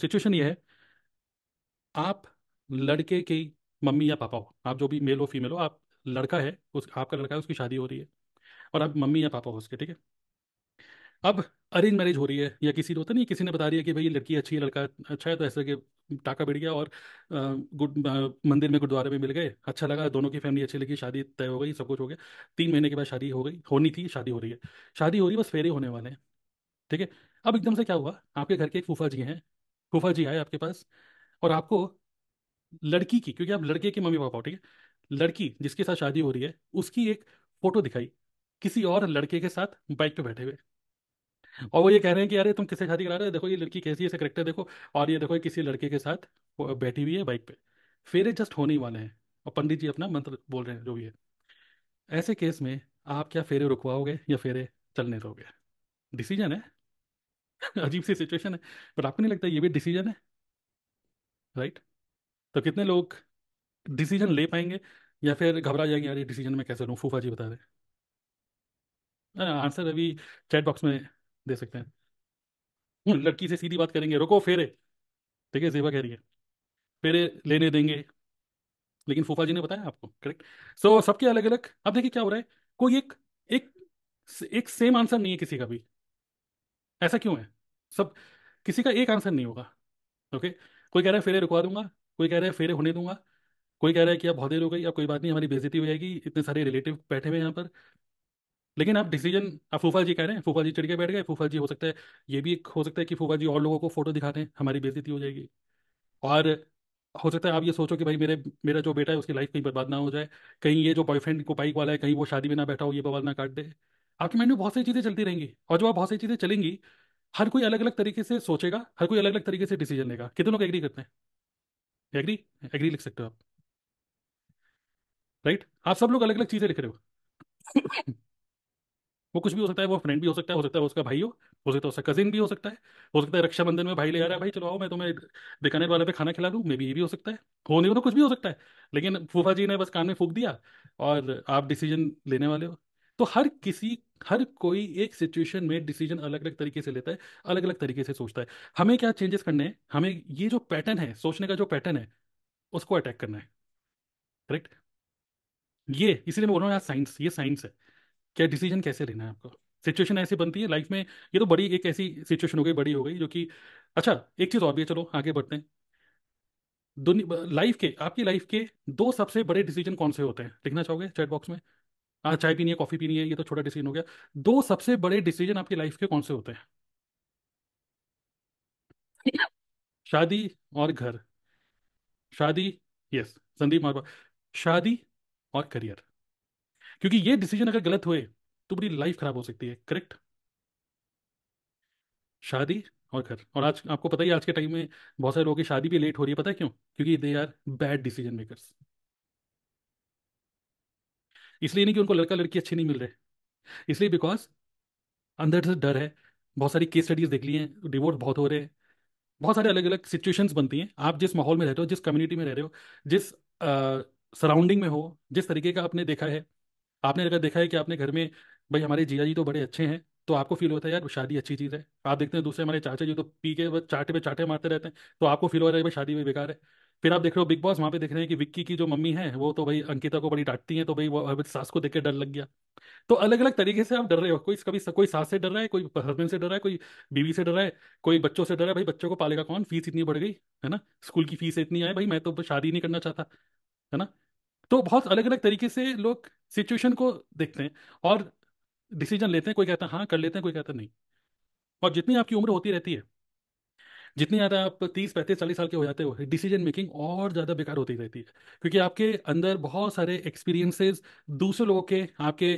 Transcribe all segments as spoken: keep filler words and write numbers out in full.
Situation ये है, आप लड़के की मम्मी या पापा हो, आप जो भी मेल हो फीमेल हो, आप लड़का है, उस आपका लड़का है, उसकी शादी हो रही है और आप मम्मी या पापा हो उसके, ठीक है। अब अरेंज मैरिज हो रही है या किसी होता नहीं, किसी ने बता रही है कि भाई ये लड़की अच्छी है, लड़का अच्छा है, तो ऐसे कि टाका बैठ गया और अ, गुड अ, मंदिर में गुरुद्वारे में मिल गए, अच्छा लगा, दोनों की फैमिली अच्छी लगी, शादी तय हो गई, सब कुछ हो गया। तीन महीने के बाद शादी हो गई, होनी थी, शादी हो रही है, शादी हो रही है, बस फेरे होने वाले हैं, ठीक है। अब एकदम से क्या हुआ, आपके घर के एक फूफा जी हैं, फूफा जी आए आपके पास और आपको लड़की की, क्योंकि आप लड़के के मम्मी पापा हो, ठीक है, लड़की जिसके साथ शादी हो रही है उसकी एक फोटो दिखाई किसी और लड़के के साथ बाइक पे बैठे हुए, और वो ये कह रहे हैं कि अरे तुम किससे शादी करा रहे हो, देखो ये लड़की कैसी है, इसका करेक्टर देखो, और ये देखो ये किसी लड़के के साथ वो बैठी हुई है बाइक पे, फेरे जस्ट होने ही वाले हैं और पंडित जी अपना मंत्र बोल रहे हैं जो भी है। ऐसे केस में आप क्या फेरे रुकवाओगे या फेरे चलने दोगे? डिसीजन है अजीब सी सिचुएशन है, पर आपको नहीं लगता ये भी डिसीजन है, राइट? तो कितने लोग डिसीजन ले पाएंगे या फिर घबरा जाएंगे, यार ये डिसीजन में कैसे लूँ, फूफा जी बता रहे हैं। आंसर अभी चैट बॉक्स में दे सकते हैं। हम्म, लड़की से सीधी बात करेंगे, रोको फेरे, ठीक है, जेबा कह रही है फेरे लेने देंगे, लेकिन फूफा जी ने बताया आपको, करेक्ट। सो सबके अलग अलग। अब देखिए क्या हो रहा है, कोई एक एक एक सेम आंसर नहीं है किसी का भी, ऐसा क्यों है? सब किसी का एक आंसर नहीं होगा, ओके। कोई कह रहा है फेरे रुकवा दूंगा, कोई कह रहा है फेरे होने दूंगा, कोई कह रहा है कि आप बहुत देर हो गई, अब कोई बात नहीं, हमारी बेइज्जती हो जाएगी, इतने सारे रिलेटिव बैठे हुए हैं यहाँ पर। लेकिन आप डिसीजन, आप फूफा जी कह रहे हैं, फूफा जी चिढ़ के बैठ गए, फूफा जी हो सकता है ये भी एक हो सकता है कि फूफा जी और लोगों को फोटो दिखा रहे हैं, हमारी बेइज्जती हो जाएगी, और हो सकता है आप ये सोचो कि भाई मेरे मेरा जो बेटा है उसकी लाइफ कहीं बर्बाद ना हो जाए, कहीं ये जो बॉयफ्रेंड को बाइक वाला है कहीं वो शादी में ना बैठा हो, ये बवाल ना काट दे। आपके माइंड में बहुत सारी चीज़ें चलती रहेंगी, और जब आप बहुत सारी चीज़ें चलेंगी, हर कोई अलग अलग तरीके से सोचेगा, हर कोई अलग अलग तरीके से डिसीजन लेगा। कितने लोग एग्री करते हैं? एग्री एग्री लिख सकते हो आप, राइट? आप सब लोग अलग अलग चीज़ें लिख रहे हो वो कुछ भी हो सकता है, वो फ्रेंड भी हो सकता है, हो सकता है उसका भाई हो हो सकता है उसका कजिन भी हो सकता है, हो सकता है रक्षाबंधन में भाई ले आ रहा है, भाई चलो आओ मैं तुम्हें बीकानेर वाले पे खाना खिला दूँ, मे बी ये भी हो सकता है, होने को तो कुछ भी हो सकता है। लेकिन फूफा जी ने बस कान में फूक दिया और आप डिसीजन लेने वाले हो। तो हर किसी हर कोई एक सिचुएशन में डिसीजन अलग अलग तरीके से लेता है, अलग अलग तरीके से सोचता है। हमें क्या चेंजेस करने हैं, हमें ये जो पैटर्न है सोचने का, जो पैटर्न है उसको अटैक करना है, करेक्ट। ये इसीलिए मैं बोल रहा हूँ यार, साइंस, ये साइंस है क्या, डिसीजन कैसे लेना है आपको। सिचुएशन ऐसी बनती है लाइफ में, ये तो बड़ी एक ऐसी सिचुएशन हो गई, बड़ी हो गई, जो कि अच्छा एक चीज़ और भी है, चलो आगे बढ़ते हैं। दुनिया लाइफ के, आपकी लाइफ के दो सबसे बड़े डिसीजन कौन से होते हैं, लिखना चाहोगे चैट बॉक्स में? आ, चाय पीनी है, कॉफ़ी पीनी है, ये तो छोटा डिसीजन हो गया। दो सबसे बड़े डिसीजन आपकी लाइफ के कौन से होते हैं? शादी और घर। शादी, यस संदीप मारवा, शादी और करियर, क्योंकि ये डिसीजन अगर गलत हुए तो पूरी लाइफ खराब हो सकती है, करेक्ट। शादी और घर। और आज आपको पता ही है, आज के टाइम में बहुत सारे लोगों की शादी भी लेट हो रही है, पता है क्यों? क्योंकि they are bad decision makers. इसलिए नहीं कि उनको लड़का लड़की अच्छे नहीं मिल रहे, इसलिए बिकॉज अंदर से डर है। बहुत सारी केस स्टडीज देख ली हैं, डिवोर्स बहुत हो रहे हैं, बहुत सारे अलग अलग सिचुएशंस बनती हैं। आप जिस माहौल में रहते हो, जिस कम्युनिटी में रह रहे हो, जिस सराउंडिंग में हो, जिस तरीके का आपने देखा है, आपने अगर देखा है कि आपने घर में भाई हमारे जीजा जी तो बड़े अच्छे हैं, तो आपको फील होता है यार शादी अच्छी चीज़ है। आप देखते हैं दूसरे हमारे चाचा जी तो पी के बस चाटे पे चाटे मारते रहते हैं, तो आपको फील हो रहा है भाई शादी भी बेकार है। फिर आप देख रहे हो बिग बॉस, वहाँ पे देख रहे हैं कि विक्की की जो मम्मी है वो तो भाई अंकिता को बड़ी डांटती है, तो भाई वो अब सास को देख के डर लग गया। तो अलग अलग तरीके से आप डर रहे हो, कोई कभी कोई सास से डर रहा है, कोई हस्बैंड से डर रहा है, कोई बीवी से डर रहा है, कोई बच्चों से डर रहा है, भाई बच्चों को पालेगा कौन, फीस इतनी बढ़ गई है ना, स्कूल की फीस इतनी आए, भाई मैं तो शादी नहीं करना चाहता, है ना। तो बहुत अलग अलग तरीके से लोग सिचुएशन को देखते हैं और डिसीजन लेते हैं। कोई कहता है हाँ कर लेते हैं, कोई कहता है नहीं। और जितनी आपकी उम्र होती रहती है, जितने ज़्यादा आप तीस पैंतीस चालीस साल के हो जाते हो, डिसीजन मेकिंग और ज़्यादा बेकार होती रहती है, क्योंकि आपके अंदर बहुत सारे एक्सपीरियंसेस दूसरे लोगों के आपके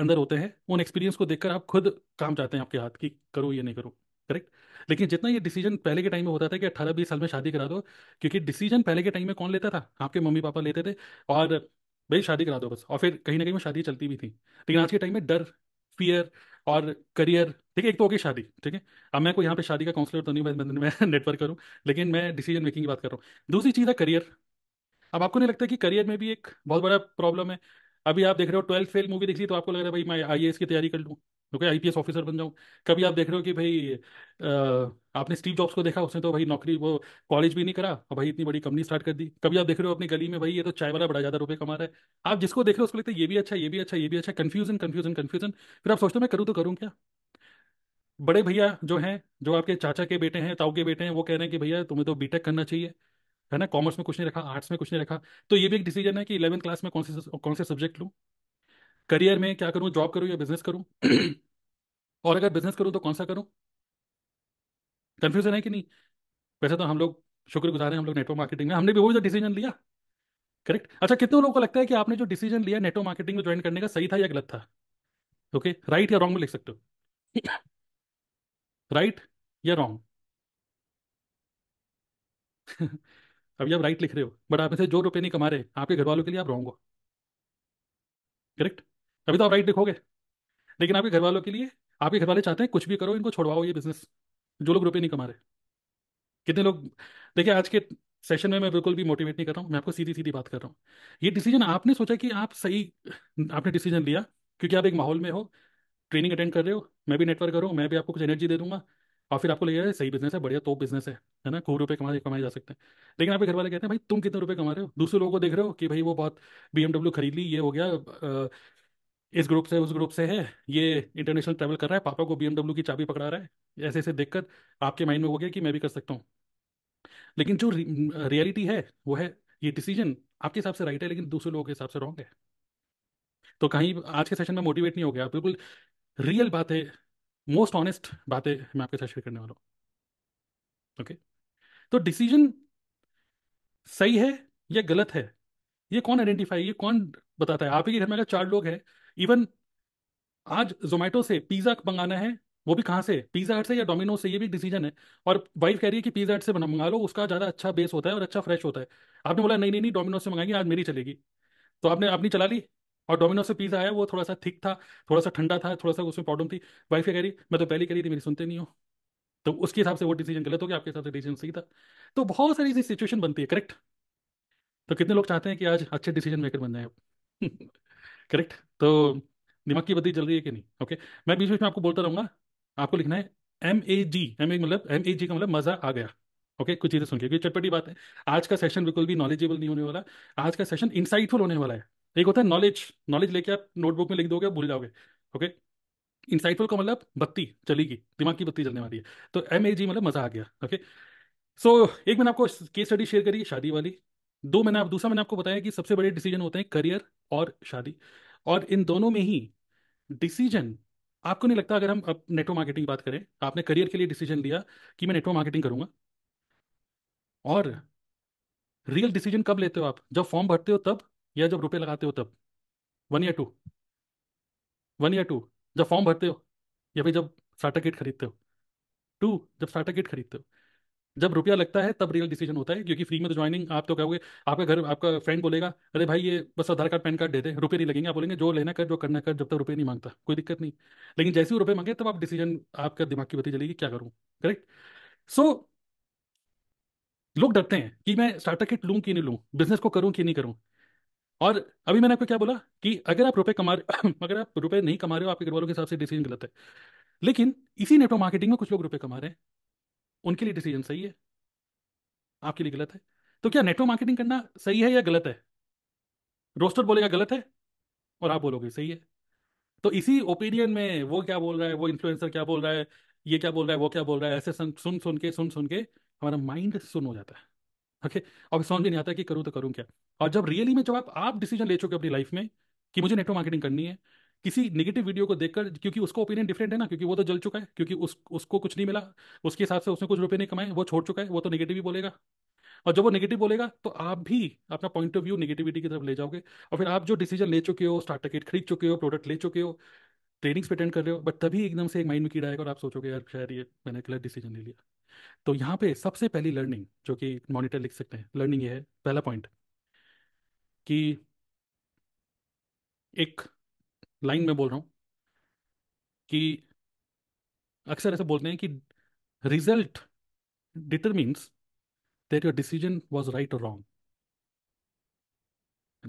अंदर होते हैं। उन एक्सपीरियंस को देखकर आप खुद काम चाहते हैं आपके हाथ की, करो ये नहीं करो, करेक्ट। लेकिन जितना ये डिसीजन पहले के टाइम में होता था कि अट्ठारह बीस साल में शादी करा दो, क्योंकि डिसीजन पहले के टाइम में कौन लेता था? आपके मम्मी पापा लेते थे, और भाई शादी करा दो बस, और फिर कहीं ना कहीं वो शादी चलती भी थी। लेकिन आज के टाइम में डर, फियर और करियर, ठीक है। एक तो होगी शादी, ठीक है। अब मैं कोई यहाँ पे शादी का काउंसलर तो नहीं, मैं, मैं नेटवर्क करूँ, लेकिन मैं डिसीजन मेकिंग की बात कर रहा हूँ। दूसरी चीज़ है करियर। अब आपको नहीं लगता कि करियर में भी एक बहुत बड़ा प्रॉब्लम है? अभी आप देख रहे हो, ट्वेल्थ फेल मूवी देख ली तो आपको लग रहा है भाई मैं आई ए एस की तैयारी कर लूँ, तो क्या आईपीएस ऑफिसर बन जाऊँ। कभी आप देख रहे हो कि भाई अ, आपने स्टीव जॉब्स को देखा, उसने तो भाई नौकरी वो कॉलेज भी नहीं करा और भाई इतनी बड़ी कंपनी स्टार्ट कर दी। कभी आप देख रहे हो अपनी गली में भाई ये तो चाय वाला बड़ा ज़्यादा रुपये कमा रहा है। आप जिसको देख रहे हो उसको लगता है ये भी अच्छा ये भी अच्छा ये भी अच्छा, कन्फ्यूजन कन्फ्यूजन कन्फ्यूजन। फिर आप सोचते हो मैं करूँ तो करूँ क्या। बड़े भैया जो हैं, जो आपके चाचा के बेटे हैं, ताऊ के बेटे हैं, वो कह रहे हैं कि भैया तुम्हें तो बीटेक करना चाहिए है ना, कॉमर्स में कुछ नहीं रखा, आर्ट्स में कुछ नहीं रखा। तो ये भी एक डिसीजन है कि इलेवंथ क्लास में कौन से कौन से सब्जेक्ट लूँ, करियर में क्या करूँ, जॉब करूँ या बिजनेस करूँ और अगर बिजनेस करूँ तो कौन सा करूँ। कन्फ्यूजन है कि नहीं। वैसे तो हम लोग शुक्रगुजार हैं, हम लोग नेटवर्क मार्केटिंग में हमने भी वो जो डिसीजन लिया, करेक्ट। अच्छा, कितने लोगों को लगता है कि आपने जो डिसीजन लिया नेटवर्क मार्केटिंग में ज्वाइन करने का सही था या गलत था। ओके, राइट या रॉन्ग में लिख सकते हो। राइट या रॉन्ग। अभी आप राइट लिख रहे हो बट आप में से जो रुपये नहीं कमा रहे आपके घर वालों के लिए आप रॉन्ग हो, करेक्ट। अभी तो आप राइट लिखोगे लेकिन आपके घर वालों के लिए, आपके घर वाले चाहते हैं कुछ भी करो, इनको छोड़वाओ ये बिजनेस, जो लोग रुपये नहीं कमा रहे। कितने लोग देखिए, आज के सेशन में मैं बिल्कुल भी मोटिवेट नहीं कर रहा हूँ, मैं आपको सीधी सीधी बात कर रहा हूँ। ये डिसीजन आपने सोचा कि आप सही आपने डिसीजन लिया क्योंकि आप एक माहौल में हो, ट्रेनिंग अटेंड कर रहे हो, मैं भी नेटवर्क कर रहा हूँ, मैं भी आपको कुछ एनर्जी दे दूंगा और फिर आपको लगेगा सही बिजनेस है, बढ़िया तो बिजनेस है है ना, खूब रुपये कमाए कमाए जा सकते हैं। लेकिन आपके घर वाले कहते हैं भाई तुम कितने रुपये कमा रहे हो। दूसरे लोगों को देख रहे हो कि भाई वो बहुत बीएमडब्ल्यू खरीद ली, ये हो गया, अ, इस ग्रुप से उस ग्रुप से है, ये इंटरनेशनल ट्रैवल कर रहा है, पापा को बीएमडब्ल्यू की चाबी पकड़ा रहा है। ऐसे ऐसे देखकर आपके माइंड में हो गया कि मैं भी कर सकता हूँ। लेकिन जो रियलिटी है वो है ये डिसीजन आपके हिसाब से राइट है लेकिन दूसरे लोगों के हिसाब से रॉन्ग है। तो कहीं आज के सेशन में मोटिवेट नहीं हो गया, बिल्कुल रियल बात है, मोस्ट ऑनेस्ट बातें मैं आपके साथ शेयर करने वाला हूँ। ओके, तो डिसीजन सही है या गलत है ये कौन आइडेंटिफाई, ये कौन बताता है। आप ही के घर में अगर चार लोग हैं, इवन आज जोमेटो से पिज़्ज़ा मंगाना है, वो भी कहाँ से, पिज़्ज़ा हट से या डोमिनो से, ये भी डिसीजन है। और वाइफ कह रही है कि पिज़्ज़ा हट से बना मंगा लो, उसका ज़्यादा अच्छा बेस होता है और अच्छा फ्रेश होता है। आपने बोला नहीं नहीं नहीं डोमिनो से मंगाएंगे, आज मेरी चलेगी। तो आपने अपनी चला ली और डोमिनो से पिज़्ज़ा आया, वो थोड़ा सा थिक था, थोड़ा सा ठंडा था, थोड़ा सा उसमें प्रॉब्लम थी। वाइफ कह रही मैं तो पहले कह रही थी, मेरी सुनते नहीं हो। तो उसके हिसाब से वो डिसीजन गलत हो गया, आपके हिसाब से डिसीजन सही था। तो बहुत सारी ऐसी सिचुएशन बनती है, करेक्ट। तो कितने लोग चाहते हैं कि आज अच्छे डिसीजन मेकर बन जाए आप। करेक्ट। तो दिमाग की बत्ती जल रही है कि नहीं। ओके, मैं बीच बीच में आपको बोलता रहूंगा, आपको लिखना है M A ji. M A मतलब एम ए जी का मतलब मज़ा आ गया। ओके, कुछ चीज़ें सुन के, क्योंकि चटपटी बात है। आज का सेशन बिल्कुल भी नॉलेजेबल नहीं होने वाला, आज का सेशन इंसाइटफुल होने वाला है। एक होता है नॉलेज, नॉलेज लेके आप नोटबुक में लिख दोगे, भूल जाओगे। ओके, इंसाइटफुल का मतलब बत्ती चलेगी, दिमाग की बत्ती जलने वाली है। तो एम ए जी मतलब मज़ा आ गया। ओके, सो एक मैंने आपको केस स्टडी शेयर करी शादी वाली, दो मैंने आप दूसरा मैंने आपको बताया कि सबसे बड़े डिसीजन होते हैं करियर और शादी। और इन दोनों में ही डिसीजन आपको नहीं लगता, अगर हम अब नेटवर्क मार्केटिंग की बात करें, आपने करियर के लिए डिसीजन लिया कि मैं नेटवर्क मार्केटिंग करूंगा। और रियल डिसीजन कब लेते हो आप, जब फॉर्म भरते हो तब या जब रुपए लगाते हो तब। वन या टू, वन या टू, जब फॉर्म भरते हो या फिर जब स्टार्टर किट खरीदते हो। टू, जब स्टार्टर किट खरीदते हो, जब रुपया लगता है तब रियल डिसीजन होता है। क्योंकि फ्री में तो ज्वाइनिंग आप तो कहोगे, आपका घर आपका फ्रेंड बोलेगा अरे भाई ये बस आधार कार्ड पैन कार्ड दे दे, रुपये नहीं लगेंगे। आप बोलेंगे जो लेना कर, जो करना कर, जब तक रुपये नहीं मांगता कोई दिक्कत नहीं। लेकिन जैसे ही रुपये मांगे तब आप डिसीजन, आपका दिमाग की बत्ती जलेगी क्या करूँ, करेक्ट। सो so, लोग डरते हैं कि मैं स्टार्टर किट लूँ कि नहीं लूँ, बिजनेस को करूँ कि नहीं करूँ। और अभी मैंने आपको क्या बोला कि अगर आप रुपये कमा अगर आप रुपये नहीं कमा रहे हो आपके घर वालों के हिसाब से डिसीजन गलत है। लेकिन इसी नेटवर्क मार्केटिंग में कुछ लोग रुपये कमा रहे हैं, उनके लिए डिसीजन सही है, आपके लिए गलत है। तो क्या नेटवर्क मार्केटिंग करना सही है या गलत है। रोस्टर बोलेगा गलत है और आप बोलोगे सही है। तो इसी ओपिनियन में वो क्या बोल रहा है, वो इन्फ्लुएंसर क्या बोल रहा है, ये क्या बोल रहा है, वो क्या बोल रहा है, ऐसे सुन सुन के सुन सुन के हमारा माइंड सुन हो जाता है। ओके, और समझ में नहीं आता कि करूँ तो करूँ क्या। और जब रियली में जब आप आप डिसीजन ले चुके अपनी लाइफ में कि मुझे नेटवर्क मार्केटिंग करनी है, किसी नेगेटिव वीडियो को देखकर, क्योंकि उसका ओपिनियन डिफरेंट है ना, क्योंकि वो तो जल चुका है, क्योंकि उस उसको कुछ नहीं मिला, उसके हिसाब से उसने कुछ रुपए नहीं कमाए, वो छोड़ चुका है, वो तो नेगेटिव ही बोलेगा। और जब वो नेगेटिव बोलेगा तो आप भी अपना पॉइंट ऑफ व्यू नेगेटिविटी की तरफ ले जाओगे। और फिर आप जो डिसीजन ले चुके हो, स्टार्टर किट खरीद चुके हो, प्रोडक्ट ले चुके हो, ट्रेनिंग्स अटेंड कर रहे हो, बट तभी एकदम से एक माइंड में कीड़ा आएगा और आप सोचोगे यार शायद ये मैंने गलत डिसीजन ले लिया। तो यहाँ पे सबसे पहली लर्निंग जो कि मॉनिटर लिख सकते हैं, लर्निंग ये है पहला पॉइंट कि एक लाइन में बोल रहा हूँ कि अक्सर ऐसे बोलते हैं कि result determines that your decision was right और रॉन्ग।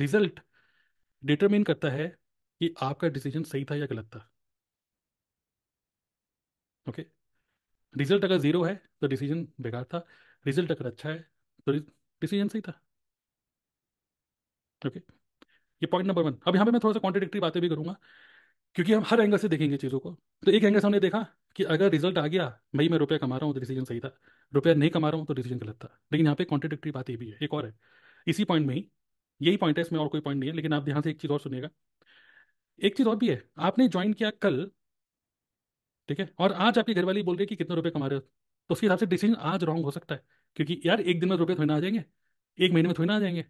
रिजल्ट डिटरमिन करता है कि आपका डिसीजन सही था या गलत था। ओके, रिजल्ट अगर जीरो है तो डिसीजन बेकार था, रिजल्ट अगर अच्छा है तो डिसीजन सही था। ओके, ये पॉइंट नंबर वन। अब यहाँ पे मैं थोड़ा सा कॉन्ट्रडिक्टरी बातें भी करूंगा क्योंकि हम हर एंगल से देखेंगे चीज़ों को। तो एक एंगल से हमने देखा कि अगर रिजल्ट आ गया, मई में रुपया कमा रहा हूँ तो डिसीजन सही था, रुपया नहीं कमा रहा हूँ तो डिसीजन गलत था। लेकिन यहाँ पे कॉन्ट्रडिक्टरी बात ये भी है, एक और है इसी पॉइंट में ही, यही पॉइंट है, इसमें और कोई पॉइंट नहीं है। लेकिन आप ध्यान से एक चीज़ और सुनिएगा, एक चीज़ और भी है। आपने ज्वाइन किया कल, ठीक है, और आज आपके घर वाले बोल रहे हैं कि कितने रुपए कमा रहे हो, तो उसके हिसाब से डिसीजन आज रॉन्ग हो सकता है क्योंकि यार एक दिन में रुपए थोड़ी ना आ जाएंगे, एक महीने में थोड़ी ना आ जाएंगे।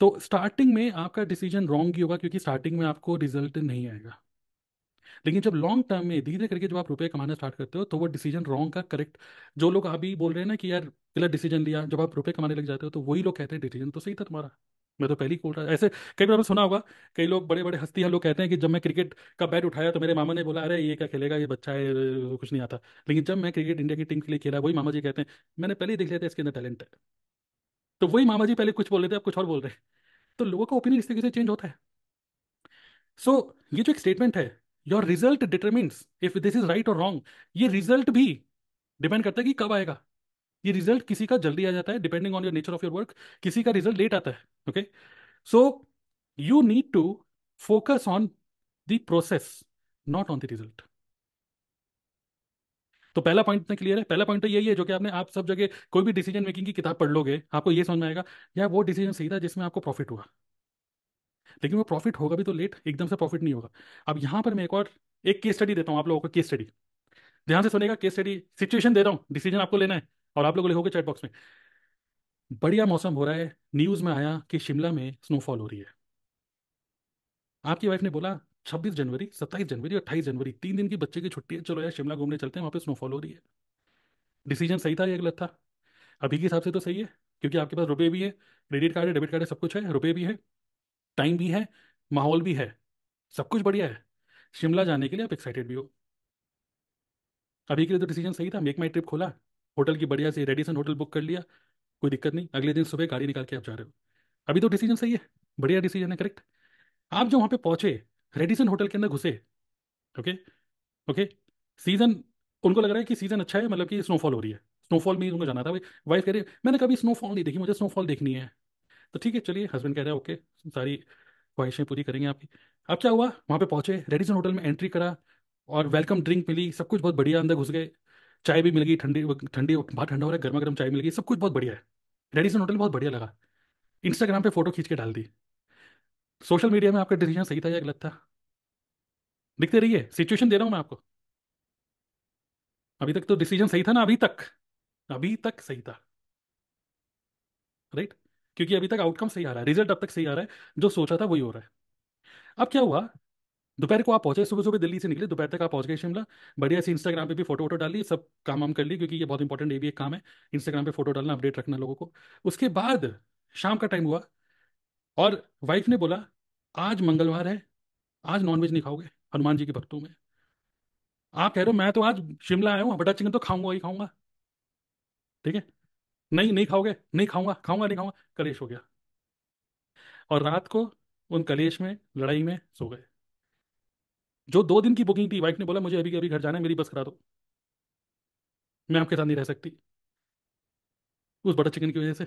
तो स्टार्टिंग में आपका डिसीजन रॉन्ग ही होगा क्योंकि स्टार्टिंग में आपको रिजल्ट नहीं आएगा। लेकिन जब लॉन्ग टर्म में धीरे करके जब आप रुपए कमाना स्टार्ट करते हो तो वो डिसीजन रॉन्ग का करेक्ट, जो लोग अभी बोल रहे हैं ना कि यार गलत डिसीजन लिया, जब आप रुपए कमाने लग जाते हो तो वही लोग कहते हैं डिसीजन तो सही था तुम्हारा, मैं तो पहले ही बोल रहा। ऐसे कई बार आपने सुना होगा, कई लोग बड़े बड़े हस्ती है लोग कहते हैं कि जब मैं क्रिकेट का बैट उठाया तो मेरे मामा ने बोला अरे ये क्या खेलेगा, ये बच्चा है, ये कुछ नहीं आता। लेकिन जब मैं क्रिकेट इंडिया की टीम के लिए खेला, वही मामा जी कहते हैं मैंने पहले ही देख लिया था इसके अंदर टैलेंट है। तो वही मामा जी पहले कुछ बोल रहे थे, अब कुछ और बोल रहे हैं। तो लोगों का ओपिनियन इस तरीके से चेंज होता है। सो so, ये जो एक स्टेटमेंट है, your result determines if this is right और रॉन्ग, ये रिजल्ट भी डिपेंड करता है कि कब आएगा। ये रिजल्ट किसी का जल्दी आ जाता है depending on your nature of your work, किसी का रिजल्ट लेट आता है। Okay, so you need to focus on the process not on the result. तो पहला पॉइंट इतना क्लियर है। पहला पॉइंट तो यही है जो कि आपने, आप सब जगह कोई भी डिसीजन मेकिंग की किताब पढ़ लोगे, आपको ये समझ में आएगा यार वो डिसीजन सही था जिसमें आपको प्रॉफिट हुआ। लेकिन वो प्रॉफिट होगा भी तो लेट, एकदम से प्रॉफिट नहीं होगा। अब यहाँ पर मैं एक और एक केस स्टडी देता हूँ आप लोगों को। केस स्टडी ध्यान से सुनेगा, केस स्टडी सिचुएशन दे रहा हूँ, डिसीजन आपको लेना है और आप लोग लिखोगे चैट बॉक्स में। बढ़िया मौसम हो रहा है, न्यूज़ में आया कि शिमला में स्नोफॉल हो रही है। आपकी वाइफ ने बोला छब्बीस जनवरी, सत्ताईस जनवरी, अट्ठाईस जनवरी, तीन दिन की बच्चे की छुट्टी है, चलो यार शिमला घूमने चलते हैं, वहाँ पे स्नोफॉल हो रही है। डिसीजन सही था या गलत था? अभी के हिसाब से तो सही है क्योंकि आपके पास रुपये भी है, क्रेडिट कार्ड है, डेबिट कार्ड है, सब कुछ है, रुपये भी है, टाइम भी है, माहौल भी है, सब कुछ बढ़िया है। शिमला जाने के लिए आप एक्साइटेड भी हो। अभी के लिए तो डिसीजन सही था। मेक माई ट्रिप खोला, होटल की बढ़िया से रेडिसन होटल बुक कर लिया, कोई दिक्कत नहीं, अगले दिन सुबह गाड़ी निकाल के आप जा रहे हो। अभी तो डिसीजन सही है, बढ़िया डिसीजन है, करेक्ट। आप जो वहाँ पे पहुँचे, रेडिसन होटल के अंदर घुसे, ओके ओके, सीज़न उनको लग रहा है कि सीज़न अच्छा है, मतलब कि स्नोफॉल हो रही है, स्नोफॉल में उनको जाना था। भाई वाइफ कह रही है मैंने कभी स्नोफॉल नहीं देखी, मुझे स्नोफॉल देखनी है। तो ठीक है चलिए, हस्बैंड कह रहा है ओके सारी ख्वाहिशें पूरी करेंगे आपकी। अब क्या हुआ, वहाँ पे पहुँचे, रेडिसन होटल में एंट्री करा और वेलकम ड्रिंक मिली, सब कुछ बहुत बढ़िया, अंदर घुस गए, चाय भी मिल गई, ठंडी ठंडी बाहर ठंडा हो रहा है, गर्मा गर्म चाय मिल गई, सब कुछ बहुत बढ़िया है, रेडिसन होटल बहुत बढ़िया लगा। इंस्टाग्राम पे फोटो खींच के डाल दी। सोशल मीडिया में आपका डिसीजन सही था या गलत था? लिखते रहिए, सिचुएशन दे रहा हूँ मैं आपको। अभी तक तो डिसीजन सही था ना, अभी तक अभी तक सही था, राइट, क्योंकि अभी तक आउटकम सही आ रहा है, रिजल्ट अब तक सही आ रहा है, जो सोचा था वही हो रहा है। अब क्या हुआ, दोपहर को आप पहुंचे, सुबह सुबह दिल्ली से निकले, दोपहर तक आप पहुंच गए शिमला, बढ़िया से इंस्टाग्राम पे भी फोटो वोटो डाली, सब काम वाम कर ली क्योंकि ये बहुत इंपॉर्टेंट, ये भी एक काम है, इंस्टाग्राम पे फोटो डालना, अपडेट रखना लोगों को। उसके बाद शाम का टाइम हुआ और वाइफ ने बोला आज मंगलवार है, आज नॉनवेज नहीं खाओगे, हनुमान जी के भक्तों में। आप कह रहे हो मैं तो आज शिमला आया हूँ, बटर चिकन तो खाऊंगा ही खाऊंगा, ठीक है, नहीं नहीं खाओगे, नहीं खाऊंगा, खाऊंगा नहीं खाऊंगा, कलेश हो गया और रात को उन कलेश में, लड़ाई में सो गए। जो दो दिन की बुकिंग थी, वाइफ ने बोला मुझे अभी के अभी घर जाना है, मेरी बस करा दो, मैं आपके साथ नहीं रह सकती, उस बटर चिकन की वजह से।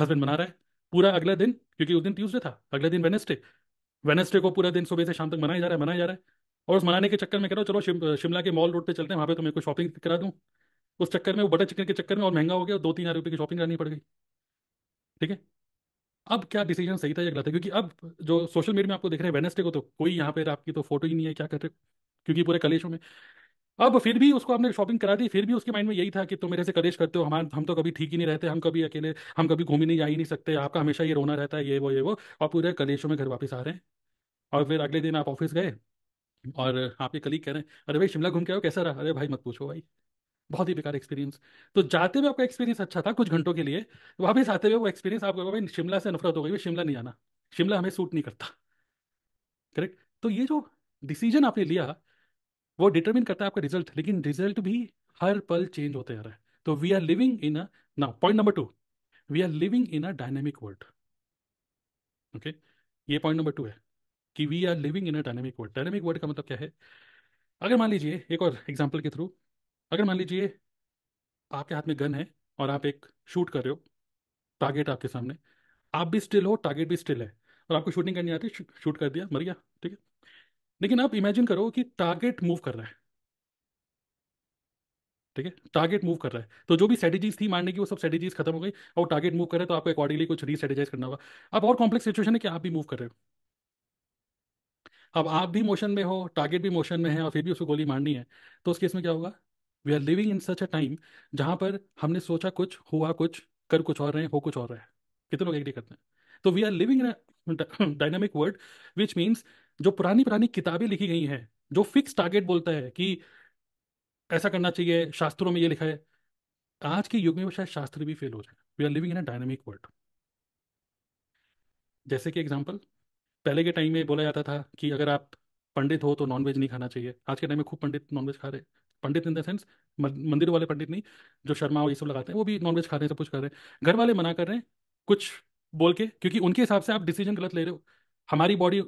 हस्बैंड मना रहा है पूरा अगला दिन, क्योंकि उस दिन ट्यूसडे था, अगले दिन वेनसडे, वेनसडे को पूरा दिन सुबह से शाम तक मनाया जा रहा है, मनाया जा रहा है। और उस मनाने के चक्कर में कह रहा हूँ चलो शिमला के मॉल रोड पर चलते हैं, वहाँ पे तुम्हें कुछ शॉपिंग करा दूँ, उस चक्कर में वो बटर चिकन के चक्कर में और महंगा हो गया, दो तीन हज़ार रुपये की शॉपिंग करनी पड़ गई, ठीक है। अब क्या डिसीजन सही था या गलत था? क्योंकि अब जो सोशल मीडिया में आपको देख रहे हैं वेडनेसडे को तो कोई यहाँ पे आपकी तो फोटो ही नहीं है, क्या कर रहे हो, क्योंकि पूरे कलेशों में। अब फिर भी उसको आपने शॉपिंग करा दी, फिर भी उसके माइंड में यही था कि तुम मेरे से कलेश करते हो, हमारे हम तो कभी ठीक ही नहीं रहते, हम कभी अकेले, हम कभी घूम ही नहीं, जा ही नहीं सकते, आपका हमेशा ये रोना रहता है, ये वो ये वो, और पूरे कलेशों में घर वापस आ रहे हैं। और फिर अगले दिन आप ऑफिस गए और आपके कलीग कह रहे हैं अरे भाई शिमला घूम के आओ, कैसा रहा? अरे भाई मत पूछो भाई, बहुत ही बेकार एक्सपीरियंस। तो जाते हुए आपका एक्सपीरियंस अच्छा था कुछ घंटों के लिए, वापस आते हुए वो एक्सपीरियंस आपको, भाई शिमला से नफरत हो गई, शिमला नहीं आना, शिमला हमें सूट नहीं करता, करेक्ट। तो ये जो डिसीजन आपने लिया वो डिटरमिन करता है आपका रिजल्ट, लेकिन रिजल्ट भी हर पल चेंज होते जा रहा है। तो we are living in a, now point number two, we are living in a dynamic world. Okay, ये पॉइंट नंबर टू है कि we are living in a dynamic world. Dynamic world का मतलब क्या है? अगर मान लीजिए एक और एग्जाम्पल के थ्रू अगर मान लीजिए आपके हाथ में गन है और आप एक शूट कर रहे हो, टारगेट आपके सामने, आप भी स्टिल हो, टारगेट भी स्टिल है, और आपको शूटिंग करनी आती है, शू, शूट कर दिया, मर गया, ठीक है। लेकिन आप इमेजिन करो कि टारगेट मूव कर रहा है, ठीक है, टारगेट मूव कर रहा है, तो जो भी स्ट्रेटेजीज थी मारने की वो सब स्ट्रेटेजीज खत्म हो गई, और वो टारगेट मूव कर रहा है, तो आपको अकॉर्डिंगली कुछ री स्ट्रेटेजाइज करना होगा। अब और कॉम्प्लेक्स सिचुएशन है कि आप भी मूव कर रहे हो, अब आप भी मोशन में हो, टारगेट भी मोशन में है, और फिर भी उसको गोली मारनी है, तो उस केस में क्या होगा? We are living in such a time जहाँ पर हमने सोचा कुछ, हुआ कुछ, कर कुछ और रहे हैं, हो कुछ और रहे हैं। कितने लोग एग्री करते हैं? तो we are living in dynamic world, which means जो पुरानी पुरानी किताबें लिखी गई हैं, जो फिक्स टारगेट बोलता है कि ऐसा करना चाहिए, शास्त्रों में ये लिखा है, आज के युग में वो शायद शास्त्र भी फेल हो जाए। We are living in a dynamic world. जैसे कि एग्जाम्पल, पहले के टाइम में बोला जाता था कि अगर आप पंडित हो तो नॉनवेज नहीं खाना चाहिए। आज के टाइम में खूब पंडित नॉनवेज खा रहे हैं, पंडित इन द सेंस मंदिरों वाले पंडित नहीं, जो शर्मा और ये सब लगाते हैं, वो भी नॉनवेज खा रहे हैं, सब कुछ कर रहे हैं, घर वाले मना कर रहे हैं कुछ बोल के, क्योंकि उनके हिसाब से आप डिसीजन गलत ले रहे हो। हमारी बॉडी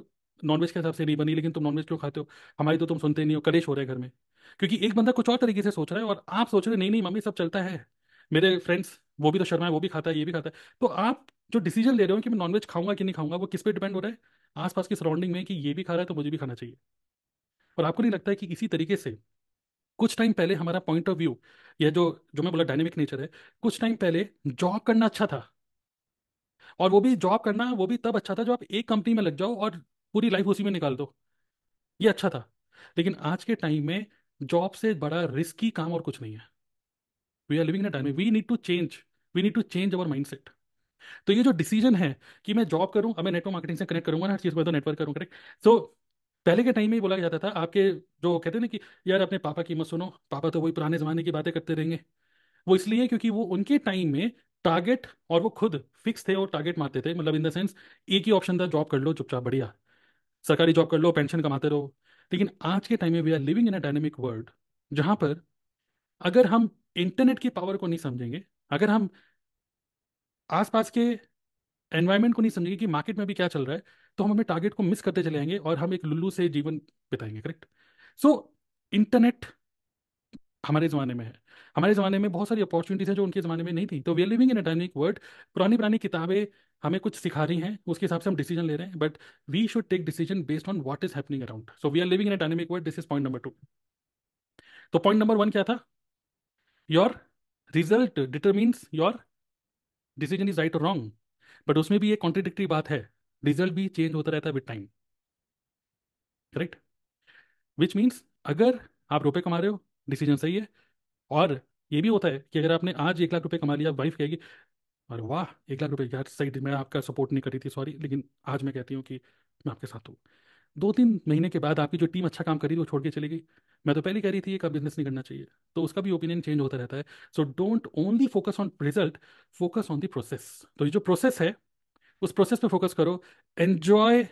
नॉनवेज के हिसाब से नहीं बनी, लेकिन तुम नॉनवेज क्यों खाते हो, हमारी तो तुम सुनते नहीं हो, कलेश हो रहे हैं घर में, क्योंकि एक बंदा कुछ और तरीके से सोच रहा है और आप सोच रहे नहीं नहीं मम्मी सब चलता है, मेरे फ्रेंड्स वो भी तो शर्मा है, वो भी खाता है, ये भी खाता है। तो आप जो डिसीजन ले रहे हो कि मैं नॉनवेज खाऊंगा कि नहीं खाऊंगा, वो किस पे डिपेंड हो रहा है? आसपास की सराउंडिंग में, कि ये भी खा रहा है तो मुझे भी खाना चाहिए। और आपको नहीं लगता है कि इसी तरीके से कुछ टाइम पहले हमारा पॉइंट ऑफ व्यू, या जो जो मैं बोला डायनेमिक नेचर है, कुछ टाइम पहले जॉब करना अच्छा था, और वो भी जॉब करना वो भी तब अच्छा था जो आप एक कंपनी में लग जाओ और पूरी लाइफ उसी में निकाल दो, ये अच्छा था। लेकिन आज के टाइम में जॉब से बड़ा रिस्की काम और कुछ नहीं है। We are living in a time, we need to change we need to change our mindset. तो ये जो डिसीजन है कि मैं जॉब करूं, अब मैं नेटवर्क मार्केटिंग से कनेक्ट करूंगा ना, हर चीज़ में तो नेटवर्क करूँ, करेक्ट। सो पहले के टाइम में ही बोला जाता था, आपके जो कहते हैं ना कि यार अपने पापा की मत सुनो, पापा तो वही पुराने ज़माने की बातें करते रहेंगे, वो इसलिए क्योंकि वो उनके टाइम में टारगेट, और वो खुद फिक्स थे और टारगेट मारते थे, मतलब इन द सेंस एक ही ऑप्शन था, जॉब कर लो चुपचाप, बढ़िया सरकारी जॉब कर लो, पेंशन कमाते रहो। लेकिन आज के टाइम में we are living in a dynamic world, जहाँ पर अगर हम इंटरनेट की पावर को नहीं समझेंगे, अगर हम आसपास के एनवायरनमेंट को नहीं समझेंगे कि मार्केट में भी क्या चल रहा है, तो हम अपने टारगेट को मिस करते चले जाएंगे और हम एक लुल्लू से जीवन बिताएंगे, करेक्ट। सो इंटरनेट हमारे ज़माने में है, हमारे ज़माने में बहुत सारी अपॉर्चुनिटीज़ हैं जो उनके ज़माने में नहीं थी। तो we are living in a dynamic world. पुरानी पुरानी किताबें हमें कुछ सिखा रही हैं, उसके हिसाब से हम डिसीजन ले रहे हैं, but we should take decision based on what is happening around. So we are living in a dynamic world, this is point number two. तो पॉइंट नंबर वन क्या था? Your result determines your decision is right और wrong. But उसमें भी एक contradictory बात है, result भी चेंज होता रहता है with time, correct. Which means अगर आप रुपए कमा रहे हो, डिसीजन सही है, और ये भी होता है कि अगर आपने आज एक लाख रुपए कमा लिया, वाइफ कहेगी अरे वाह एक लाख रुपए यार सही, मैं आपका सपोर्ट नहीं करी थी, सॉरी, लेकिन आज मैं कहती हूँ कि मैं आपके साथ हूँ। दो तीन महीने के बाद आपकी जो टीम अच्छा काम करी थी वो छोड़ के चली गई, मैं तो पहले कह रही थी एक बिजनेस नहीं करना चाहिए, तो उसका भी ओपिनियन चेंज होता रहता है। So don't only focus on result, focus on the process. तो ये जो प्रोसेस है उस प्रोसेस पे फोकस करो, enjoy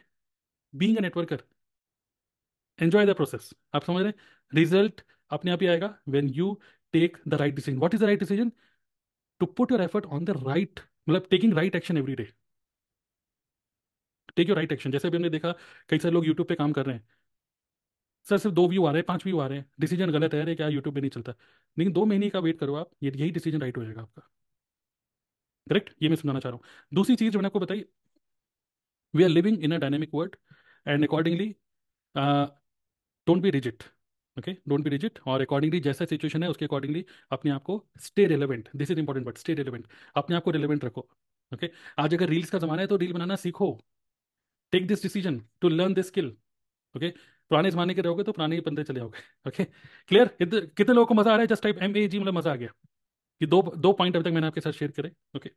being a networker, enjoy the process. आप समझ रहे हैं, रिजल्ट अपने आप ही आएगा when you take the right decision. What is the right decision? To put your effort on the right, मतलब taking right action every day, take your right action. जैसे अभी हमने देखा कई सारे लोग यूट्यूब पे काम कर रहे हैं, सर सिर्फ दो व्यू आ रहे हैं, पांच व्यू आ रहे हैं, डिसीजन गलत है, अरे क्या यूट्यूब पे नहीं चलता, लेकिन दो महीने का वेट करो आप, ये यही डिसीजन राइट हो जाएगा आपका, करेक्ट। ये मैं समझाना चाह रहा हूँ। दूसरी चीज़ जो मैंने आपको बताई, we are living in a dynamic world and accordingly don't be rigid, okay, don't be rigid, और अकॉर्डिंगली जैसा सिचुएशन है उसके अकॉर्डिंगली अपने आप को stay relevant, this is important, but stay relevant, अपने आप को रेलेवेंट रखो, ओके okay? आज अगर रील्स का ज़माना है तो रील बनाना सीखो, take this decision to learn this skill, okay. पुराने ज़माने के रहोगे तो पुराने ही बंदे चले जाओगे, ओके, क्लियर। कितने लोगों को मज़ा आ रहा है? Just type M A G, मतलब मज़ा आ गया। ये दो दो पॉइंट अभी तक मैंने आपके साथ शेयर करे, ओके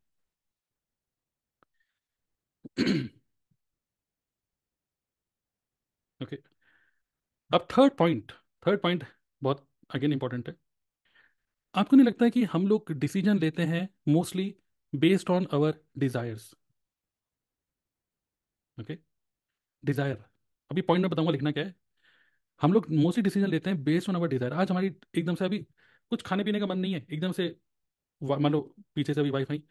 ओके। अब थर्ड पॉइंट, थर्ड पॉइंट बहुत अगेन इंपॉर्टेंट है। आपको नहीं लगता है कि हम लोग डिसीजन लेते हैं mostly based on our desires, okay, desire. अभी पॉइंट में बताऊंगा लिखना क्या है। हम लोग मोस्टली डिसीजन लेते हैं बेस्ड ऑन आवर डिज़ायर। आज हमारी एकदम से अभी कुछ खाने पीने का मन नहीं है, एकदम से मान लो पीछे से अभी वाइफ आई,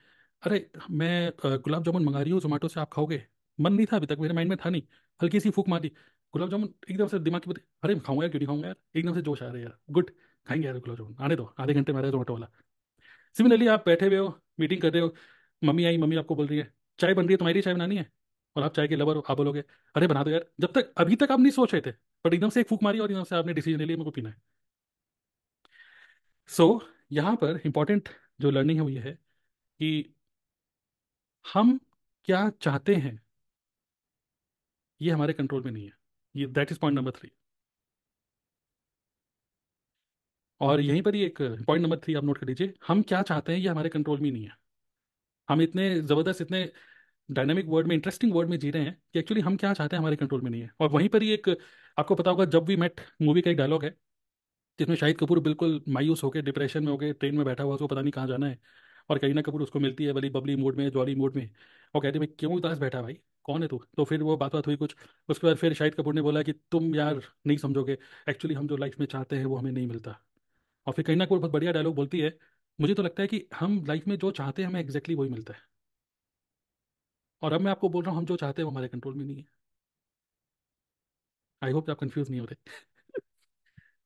अरे मैं गुलाब जामुन मंगा रही हूँ जोमेटो से, आप खाओगे? मन नहीं था अभी तक, मेरे माइंड में था नहीं, हल्की सी फूक मारी, गुलाब जामुन एकदम से दिमाग की, अरे खाऊंगा यार, क्यों नहीं खाऊंगा यार, एकदम से जोश आ रहा है यार, गुड, खाएंगे यार गुलाब जामुन, आने दो आधे घंटे में आ रहा है जोमेटो वाला। सिमिलरली आप बैठे हुए हो, मीटिंग कर रहे हो, मम्मी आई, मम्मी आपको बोल रही है चाय बन रही है, तुम्हारी चाय बनानी है, और आप चाय के लवर हो, आप बोलोगे अरे बना दो यार। जब तक अभी तक आप नहीं सोच रहे थे, बट एकदम से एक फूक मारी और एकदम से आपने डिसीजन ले लिया मेरे को पीना है। सो so, यहाँ पर इम्पॉर्टेंट जो लर्निंग है वो ये है कि हम क्या चाहते हैं ये हमारे कंट्रोल में नहीं है। ये that is point number three. और यहीं पर ही एक पॉइंट नंबर थ्री आप नोट कर लीजिए, हम क्या चाहते हैं ये हमारे कंट्रोल में नहीं है। हम इतने ज़बरदस्त, इतने डायनामिक वर्ड में, इंटरेस्टिंग वर्ड में जी रहे हैं कि एक्चुअली हम क्या चाहते हैं हमारे कंट्रोल में नहीं है। और वहीं पर ही एक आपको पता होगा जब वी मेट मूवी का एक डायलॉग है जिसमें शाहिद कपूर बिल्कुल मायूस होकर डिप्रेशन में होकर ट्रेन में बैठा हुआ, उसको पता नहीं कहाँ जाना है, और करीना कपूर उसको मिलती है बली बबली मूड में, जॉली मूड में, और कहती है मैं क्यों उदास बैठा भाई, कौन है तू। तो फिर वो बात बात हुई कुछ, उसके बाद फिर शाहिद कपूर ने बोला कि तुम यार नहीं समझोगे, एक्चुअली हम जो लाइफ में चाहते हैं वो हमें नहीं मिलता। और फिर करीना कपूर बहुत बढ़िया डायलॉग बोलती है, मुझे तो लगता है कि हम लाइफ में जो चाहते हैं हमें एक्जैक्टली वही मिलता है। और अब मैं आपको बोल रहा हूँ हम जो चाहते हैं वो हमारे कंट्रोल में नहीं है। आई होप आप कन्फ्यूज़ नहीं होते।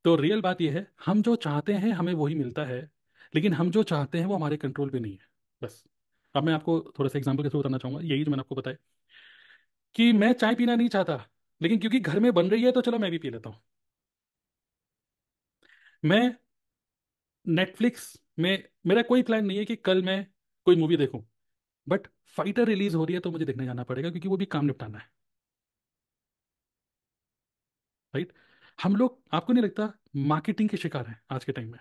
तो रियल बात यह है हम जो चाहते हैं हमें वही मिलता है, लेकिन हम जो चाहते हैं वो हमारे कंट्रोल में नहीं है। बस अब मैं आपको थोड़ा सा एग्जाम्पल के थ्रू बताना चाहूँगा, यही जो मैंने आपको बताया कि मैं चाय पीना नहीं चाहता, लेकिन क्योंकि घर में बन रही है तो चलो मैं भी पी लेता हूँ। मैं नेटफ्लिक्स में, मेरा कोई प्लान नहीं है कि कल मैं कोई मूवी देखूँ, बट फाइटर रिलीज हो रही है तो मुझे देखने जाना पड़ेगा क्योंकि वो भी काम निपटाना है, राइट। हम लोग, आपको नहीं लगता, मार्केटिंग के शिकार हैं आज के टाइम में,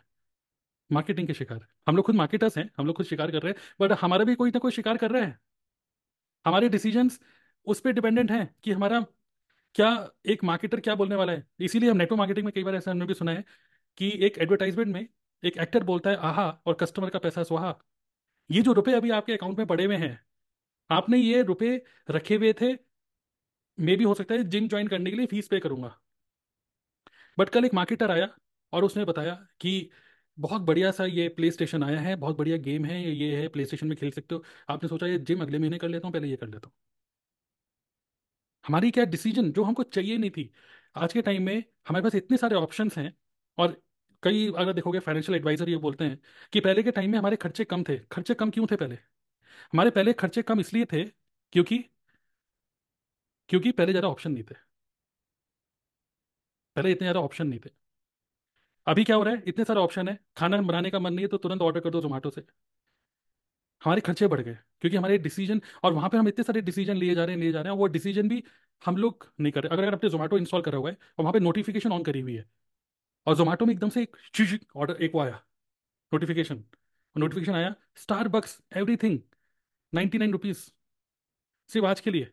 मार्केटिंग के शिकार हैं। हम लोग खुद मार्केटर्स हैं, हम लोग खुद शिकार कर रहे हैं, बट हमारा भी कोई ना कोई शिकार कर रहा है। हमारे डिसीजंस उस पर डिपेंडेंट हैं कि हमारा क्या, एक मार्केटर क्या बोलने वाला है। इसीलिए हम नेटवर्क मार्केटिंग में कई बार ऐसा हमने भी सुना है कि एक एडवर्टाइजमेंट में एक एक्टर बोलता है आहा और कस्टमर का पैसा स्वाहा। ये जो रुपए अभी आपके अकाउंट में पड़े हुए हैं, आपने ये रुपए रखे हुए थे, मे भी हो सकता है जिम ज्वाइन करने के लिए फीस पे करूँगा, बट कल एक मार्केटर आया और उसने बताया कि बहुत बढ़िया सा ये प्ले स्टेशन आया है, बहुत बढ़िया गेम है, ये है, प्ले स्टेशन में खेल सकते हो। आपने सोचा ये जिम अगले महीने कर लेता हूँ, पहले ये कर लेता हूँ। हमारी क्या डिसीजन जो हमको चाहिए नहीं थी। आज के टाइम में हमारे पास इतने सारे ऑप्शंस हैं, और कई अगर देखोगे फाइनेंशियल एडवाइजर ये बोलते हैं कि पहले के टाइम में हमारे खर्चे कम थे। खर्चे कम क्यों थे पहले? हमारे पहले खर्चे कम इसलिए थे क्योंकि क्योंकि पहले ज़्यादा ऑप्शन नहीं थे, पहले इतने ज़्यादा ऑप्शन नहीं थे। अभी क्या हो रहा है, इतने सारे ऑप्शन है, खाना बनाने का मन नहीं है तो तुरंत ऑर्डर कर दो जोमेटो से। हमारे खर्चे बढ़ गए क्योंकि हमारे डिसीजन, और वहाँ पे हम इतने सारे डिसीजन लिए जा रहे हैं लिए जा रहे हैं वो डिसीजन भी हम लोग नहीं कर रहे। अगर अगर आपने जोमेटो इंस्टॉल करा हुआ है और वहाँ पे नोटिफिकेशन ऑन करी हुई है, और जोमेटो में एकदम से एक चीज ऑर्डर, एक वो आया नोटिफिकेशन, नोटिफिकेशन आया Starbucks everything ninety nine rupees सिर्फ आज के लिए।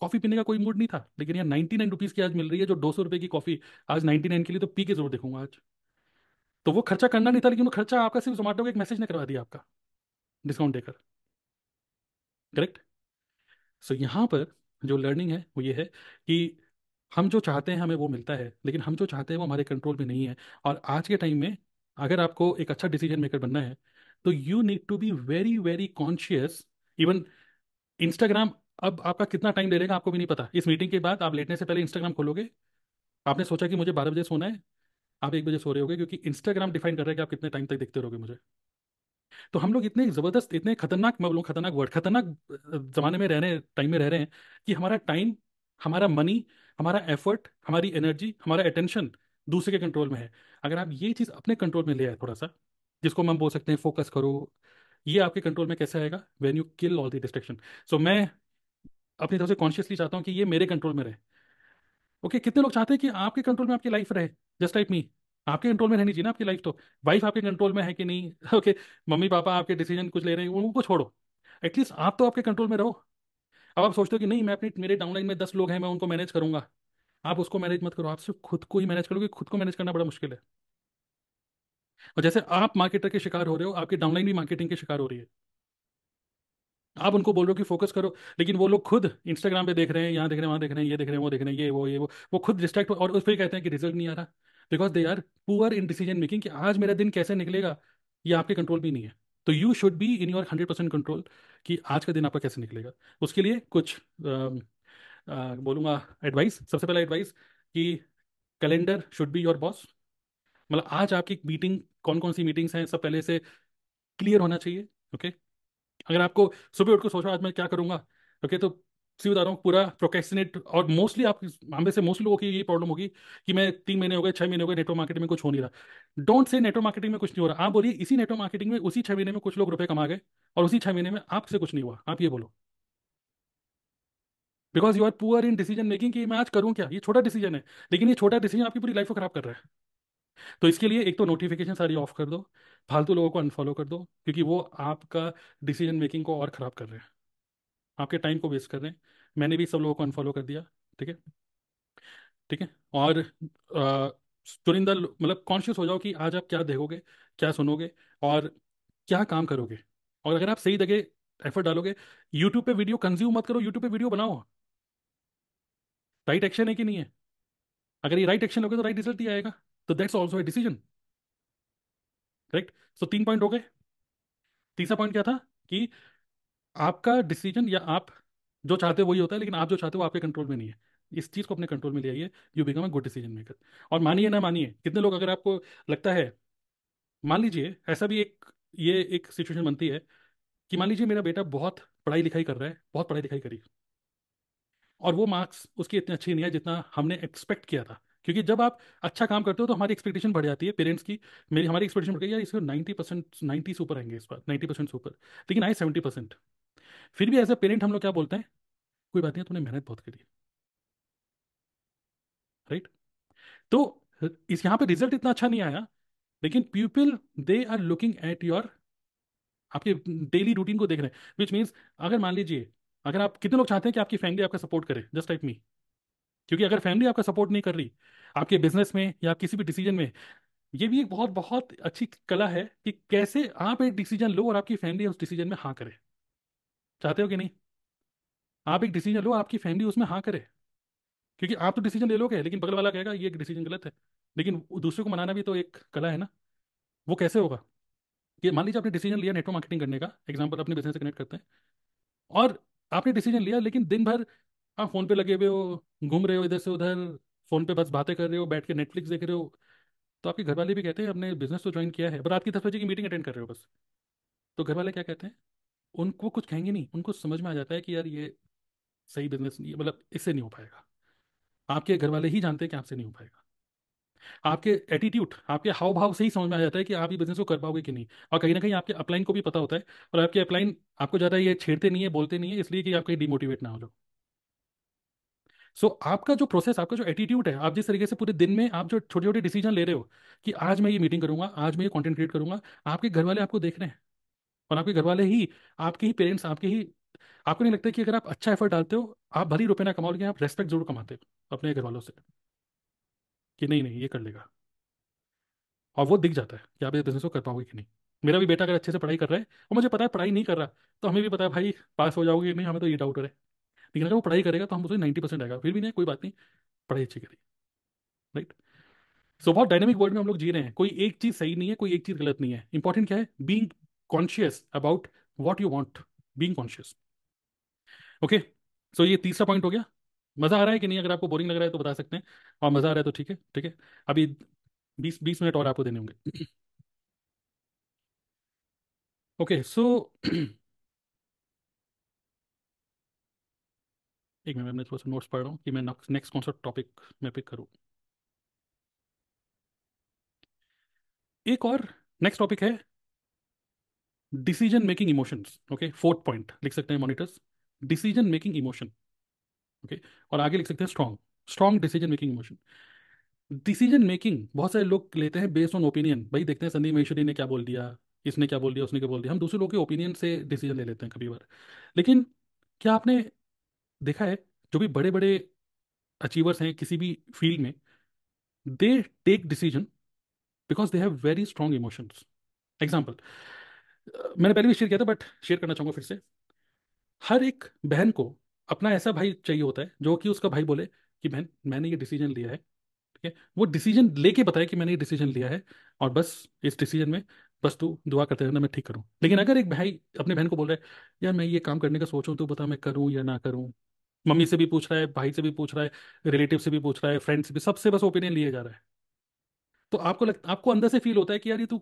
कॉफ़ी पीने का कोई मूड नहीं था, लेकिन यार नाइन्टी नाइन रुपीज़ की आज मिल रही है, जो दो सौ रुपये की कॉफ़ी आज नाइन्टी नाइन के लिए, तो पी के जरूर देखूंगा आज। तो वो खर्चा करना नहीं था, लेकिन वो खर्चा आपका सिर्फ जोमेटो के एक मैसेज ने करवा दिया आपका डिस्काउंट देकर, करेक्ट। सो यहाँ पर जो लर्निंग है वो ये है कि हम जो चाहते हैं हमें वो मिलता है, लेकिन हम जो चाहते हैं वो हमारे कंट्रोल में नहीं है। और आज के टाइम में अगर आपको एक अच्छा डिसीजन मेकर बनना है तो you need to be very very conscious. Even Instagram अब आपका कितना टाइम ले लेगा आपको भी नहीं पता। इस मीटिंग के बाद आप लेटने से पहले इंस्टाग्राम खोलोगे, आपने सोचा कि मुझे बारह बजे सोना है, आप एक बजे सो रहे होगे, क्योंकि इंस्टाग्राम डिफाइन कर रहा है कि आप कितने टाइम तक देखते रहोगे मुझे। तो हम लोग इतने ज़बरदस्त, इतने खतरनाक, मैं बोलूँ खतरनाक वर्ड, खतरनाक ज़माने में रह रहे हैं, टाइम में रह रहे हैं कि हमारा टाइम, हमारा मनी, हमारा एफर्ट, हमारी एनर्जी, हमारा अटेंशन दूसरे के कंट्रोल में है। अगर आप ये चीज़ अपने कंट्रोल में ले आए थोड़ा सा, जिसको हम बोल सकते हैं फोकस करो, ये आपके कंट्रोल में कैसे आएगा? When you kill all the distraction. So मैं अपनी तरफ से कॉन्शियसली चाहता हूँ कि ये मेरे कंट्रोल में रहे। ओके okay, कितने लोग चाहते हैं कि आपके कंट्रोल में आपकी लाइफ रहे? जस्ट लाइक मी, आपके कंट्रोल में रहनी चाहिए ना आपकी लाइफ। तो वाइफ आपके कंट्रोल में है कि नहीं, ओके okay, मम्मी पापा आपके डिसीजन कुछ ले रहे हैं, उनको छोड़ो, एटलीस्ट आप तो आपके कंट्रोल में रहो। अब आप सोचते हो कि नहीं, मैं अपनी, मेरे डाउनलाइन में दस लोग हैं, मैं उनको मैनेज करूँगा। आप उसको मैनेज मत करो, आप सिर्फ खुद को ही मैनेज करोगे। खुद को मैनेज करना बड़ा मुश्किल है। और जैसे आप मार्केटर के शिकार हो रहे हो, आपकी डाउनलाइन भी मार्केटिंग के शिकार हो रही है। आप उनको बोल रहे हो कि फोकस करो, लेकिन वो लोग खुद इंस्टाग्राम पे देख रहे हैं, यहाँ देख रहे हैं, वहाँ देख रहे हैं, ये देख रहे हैं, वो देख रहे हैं, ये वो ये वो वो खुद डिस्ट्रैक्ट, और उस पर कहते हैं कि रिजल्ट नहीं आ रहा, because they are poor in decision making. कि आज मेरा दिन कैसे निकलेगा ये आपके कंट्रोल भी नहीं है। तो you should be in your hundred percent control कि आज का दिन आपका कैसे निकलेगा। उसके लिए कुछ बोलूँगा एडवाइस। सबसे पहला एडवाइस कि calendar should be your boss. मतलब आज आपकी मीटिंग कौन कौन सी मीटिंग्स हैं, सब पहले से क्लियर होना चाहिए। ओके, अगर आपको सुबह उठ कर सोचो आज मैं क्या करूंगा, ओके, तो सीधे बता रहा हूँ पूरा प्रोक्रेस्टिनेट। और मोस्टली आप हम से मोस्टली लोगों की ये प्रॉब्लम होगी कि मैं तीन महीने हो गए, छह महीने हो गए, नेटवर्क मार्केटिंग में कुछ हो नहीं रहा। डोंट से नेटवर्क मार्केटिंग में कुछ नहीं हो रहा, आप बोलिए इसी नेटवर्क मार्केटिंग में उसी छह महीने में कुछ लोग रुपए कमा गए और उसी छह महीने में आपसे कुछ नहीं हुआ, आप ये बोलो। Because you are poor in decision making कि मैं आज करूँ क्या, ये छोटा डिसीजन है, लेकिन ये छोटा डिसीजन आपकी पूरी लाइफ को खराब कर रहा है। तो इसके लिए एक तो नोटिफिकेशन सारी ऑफ कर दो, फालतू लोगों को अनफॉलो कर दो, क्योंकि वो आपका डिसीजन मेकिंग को और ख़राब कर रहे हैं, आपके टाइम को वेस्ट कर रहे हैं। मैंने भी सब लोगों को अनफॉलो कर दिया, ठीक है ठीक है। और चुनिंदा मतलब कॉन्शियस हो जाओ कि आज आप क्या देखोगे, क्या सुनोगे और क्या काम करोगे। और अगर आप सही जगह एफर्ट डालोगे, यूट्यूब पे वीडियो कंज्यूम मत करो, यूट्यूब पे वीडियो बनाओ। राइट एक्शन है कि नहीं है, अगर ये राइट एक्शन लोगे तो राइट रिजल्ट ही आएगा। तो that's also a decision, correct. So तीन पॉइंट हो गए। तीसरा पॉइंट क्या था कि आपका डिसीजन या आप जो चाहते हो वही होता है, लेकिन आप जो चाहते हो आपके कंट्रोल में नहीं है। इस चीज़ को अपने कंट्रोल में ले आइए, you become a good decision maker. और मानिए ना मानिए, कितने लोग, अगर आपको लगता है, मान लीजिए ऐसा भी एक ये एक सिचुएशन बनती है कि मान लीजिए मेरा बेटा बहुत पढ़ाई लिखाई कर रहा है, बहुत पढ़ाई लिखाई करी और वो मार्क्स उसके इतने अच्छे नहीं है जितना हमने एक्सपेक्ट किया था। क्योंकि जब आप अच्छा काम करते हो तो हमारी एक्सपेक्टेशन बढ़ जाती है, पेरेंट्स की, मेरी हमारी एक्सपेक्टेशन बढ़ गई यार इसको नाइन्टी परसेंट नाइन्टी सुपर आएंगे इस बार, नाइन्टी परसेंट सुपर, लेकिन आए सेवेंटी परसेंट। फिर भी एज अ पेरेंट हम लोग क्या बोलते हैं, कोई बात नहीं तुमने मेहनत बहुत करी, राइट। तो इस यहाँ पे रिजल्ट इतना अच्छा नहीं आया, लेकिन people they are looking at your, आपके डेली रूटीन को देख रहे हैं। विच मीन्स अगर मान लीजिए, अगर आप, कितने लोग चाहते हैं कि आपकी फैमिली आपका सपोर्ट करे, जस्ट लाइक मी। क्योंकि अगर फैमिली आपका सपोर्ट नहीं कर रही आपके बिजनेस में या आप किसी भी डिसीजन में, ये भी एक बहुत बहुत अच्छी कला है कि कैसे आप एक डिसीजन लो और आपकी फैमिली उस डिसीजन में हाँ करे। चाहते हो कि नहीं, आप एक डिसीजन लो, आपकी फैमिली उसमें हाँ करे। क्योंकि आप तो डिसीजन ले लोगे, लेकिन बगल वाला कहेगा ये डिसीजन गलत है, लेकिन दूसरे को मनाना भी तो एक कला है ना। वो कैसे होगा कि मान लीजिए आपने डिसीजन लिया नेटवर्क मार्केटिंग करने का, एग्जाम्पल अपने बिजनेस से कनेक्ट करते हैं, और आपने डिसीजन लिया, लेकिन दिन भर आप फ़ोन पे लगे हुए हो, घूम रहे हो इधर से उधर, फ़ोन पे बस बातें कर रहे हो, बैठ के नेटफ्लिक्स देख रहे हो, तो आपके घर वाले भी कहते हैं अपने बिजनेस तो ज्वाइन किया है, पर आपकी दस बजे की मीटिंग अटेंड कर रहे हो बस। तो घर वाले क्या कहते हैं, उनको कुछ कहेंगे नहीं, उनको समझ में आ जाता है कि यार ये सही बिजनेस नहीं, मतलब इससे नहीं हो पाएगा। आपके घर वाले ही जानते हैं कि आपसे नहीं हो पाएगा। आपके एटीट्यूड, आपके हाव भाव से ही समझ में आ जाता है कि आप ये बिजनेस को कर पाओगे कि नहीं। और कहीं ना कहीं आपके अपलाइन को भी पता होता है, और आपके अपलाइन आपको ज़्यादा ये छेड़ते नहीं है, बोलते नहीं है, इसलिए कि आप कहीं डिमोटिवेट ना हो जाओ। सो so, आपका जो प्रोसेस, आपका जो एटीट्यूड है, आप जिस तरीके से पूरे दिन में आप जो छोटे छोटे डिसीजन ले रहे हो कि आज मैं ये मीटिंग करूंगा, आज मैं ये कंटेंट क्रिएट करूंगा, आपके घर वाले आपको देख रहे हैं। और आपके घर वाले ही, आपके ही पेरेंट्स, आपके ही, आपको नहीं लगता कि अगर आप अच्छा एफर्ट डालते हो, आप भले ही रुपये ना कमाओ, लेकिन आप रेस्पेक्ट जरूर कमाते हो अपने घर वालों से कि नहीं नहीं ये कर लेगा। और वो दिख जाता है कि आप इस बिजनेस को कर पाओगे कि नहीं। मेरा भी बेटा अगर अच्छे से पढ़ाई कर रहा है, और मुझे पता है पढ़ाई नहीं कर रहा, तो हमें भी पता है भाई पास हो जाओगे कि नहीं, हमें तो ये डाउट है, लेकिन अगर वो पढ़ाई करेगा तो हम उसे नाइन्टी परसेंट आएगा, फिर भी नहीं कोई बात नहीं, पढ़ाई अच्छी करी, राइट। सो बहुत डायनेमिक वर्ल्ड में हम लोग जी रहे हैं, कोई एक चीज़ सही नहीं है, कोई एक चीज़ गलत नहीं है। इंपॉर्टेंट क्या है, being conscious about what you want, being conscious. Okay, so ये तीसरा पॉइंट हो गया। मज़ा आ रहा है कि नहीं, अगर आपको बोरिंग लग रहा है तो बता सकते हैं, और मज़ा आ रहा है तो ठीक है ठीक है। अभी बीस बीस मिनट और आपको देने होंगे। ओके, सो एक मिनट, मैं थोड़ा सा नोट्स पढ़ रहा हूँ कि मैं नेक्स्ट कौन सा टॉपिक मैं पिक करूँ। एक और नेक्स्ट टॉपिक है decision making emotions. Okay, fourth point लिख सकते हैं monitors, decision making emotion. Okay, और आगे लिख सकते हैं strong, strong decision making emotion. Decision making बहुत सारे लोग लेते हैं बेस्ड ऑन ओपिनियन, भाई देखते हैं संदीप महेश्वरी ने क्या बोल दिया, इसने क्या बोल दिया, उसने क्या बोल दिया, हम दूसरे लोग के ओपिनियन से डिसीजन ले लेते हैं कभी बार। लेकिन क्या आपने देखा है, जो भी बड़े बड़े अचीवर्स हैं किसी भी फील्ड में, they take decision because they have very strong emotions. Example मैंने पहले भी शेयर किया था, बट शेयर करना चाहूँगा फिर से। हर एक बहन को अपना ऐसा भाई चाहिए होता है जो कि उसका भाई बोले कि बहन मैंने ये डिसीजन लिया है, ठीक है, वो डिसीजन लेके बताए कि मैंने ये डिसीजन लिया है, और बस इस डिसीजन में बस तू दुआ करते रहना मैं ठीक करूँ। लेकिन अगर एक भाई अपने बहन को बोल रहा है यार मैं ये काम करने का सोचूँ, तो बता मैं करूँ या ना करूँ, मम्मी से भी पूछ रहा है, भाई से भी पूछ रहा है, रिलेटिव से भी पूछ रहा है, फ्रेंड से भी, सबसे बस ओपिनियन लिए जा रहा है, तो आपको लग, आपको अंदर से फील होता है कि यार ये तू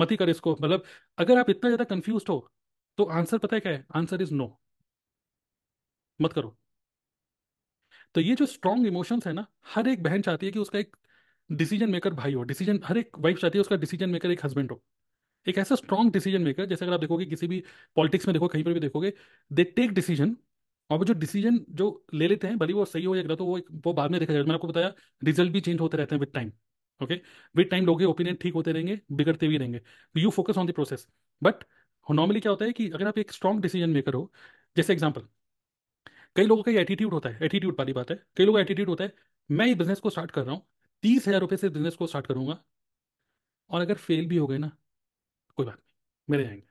मत ही कर इसको। मतलब अगर आप इतना ज़्यादा कंफ्यूज हो तो आंसर पता है क्या है? आंसर इज़ नो, मत करो। तो ये जो स्ट्रॉन्ग इमोशंस है ना, हर एक बहन चाहती है कि उसका एक डिसीजन मेकर भाई हो, डिसीजन, हर एक वाइफ चाहती है उसका डिसीजन मेकर एक हस्बैंड हो, एक ऐसा स्ट्रॉन्ग डिसीजन मेकर। जैसे अगर आप देखोगे किसी भी पॉलिटिक्स में देखो, कहीं पर भी देखोगे, दे टेक डिसीजन, और वो जो डिसीजन जो ले लेते हैं भले वो सही हो या गलत हो, वो वो बाद में देखा जाएगा। मैंने आपको बताया रिजल्ट भी चेंज होते रहते हैं with time. Okay, with time लोगों के ओपिनियन ठीक होते रहेंगे, बिगड़ते भी रहेंगे। You focus on the process. But normally क्या होता है कि अगर आप एक स्ट्रॉन्ग डिसीजन मेकर हो, जैसे एग्जाम्पल, कई लोगों का ये एटीट्यूड होता है, एटीट्यूड वाली बात है, कई लोगों का एटीट्यूड होता है मैं ये बिजनेस को स्टार्ट कर रहा हूँ, तीस हज़ार रुपये से बिजनेस को स्टार्ट करूंगा, और अगर फेल भी हो गए ना कोई बात नहीं, मेरे जाएंगे।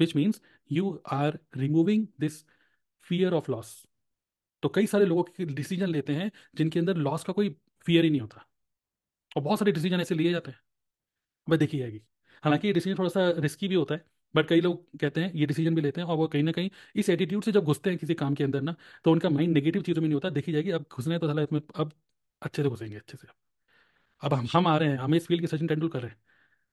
Which means you are removing this fear of loss. तो कई सारे लोगों के डिसीजन लेते हैं जिनके अंदर लॉस का कोई फियर ही नहीं होता, और बहुत सारे डिसीजन ऐसे लिए जाते हैं। अब देखी जाएगी, हालांकि ये डिसीजन थोड़ा सा रिस्की भी होता है, बट कई लोग कहते हैं ये डिसीजन भी लेते हैं, और वो कहीं ना कहीं इस एटीट्यूड से जब घुसते हैं किसी काम के अंदर ना, तो उनका माइंड नेगेटिव चीज़ों में नहीं होता। देखी जाएगी, अब घुसना है तो साला इसमें अब अच्छे से घुसेंगे, अच्छे से। अब हम हम आ रहे हैं, हमें इस फील्ड के सचिन तेंदुलकर हैं।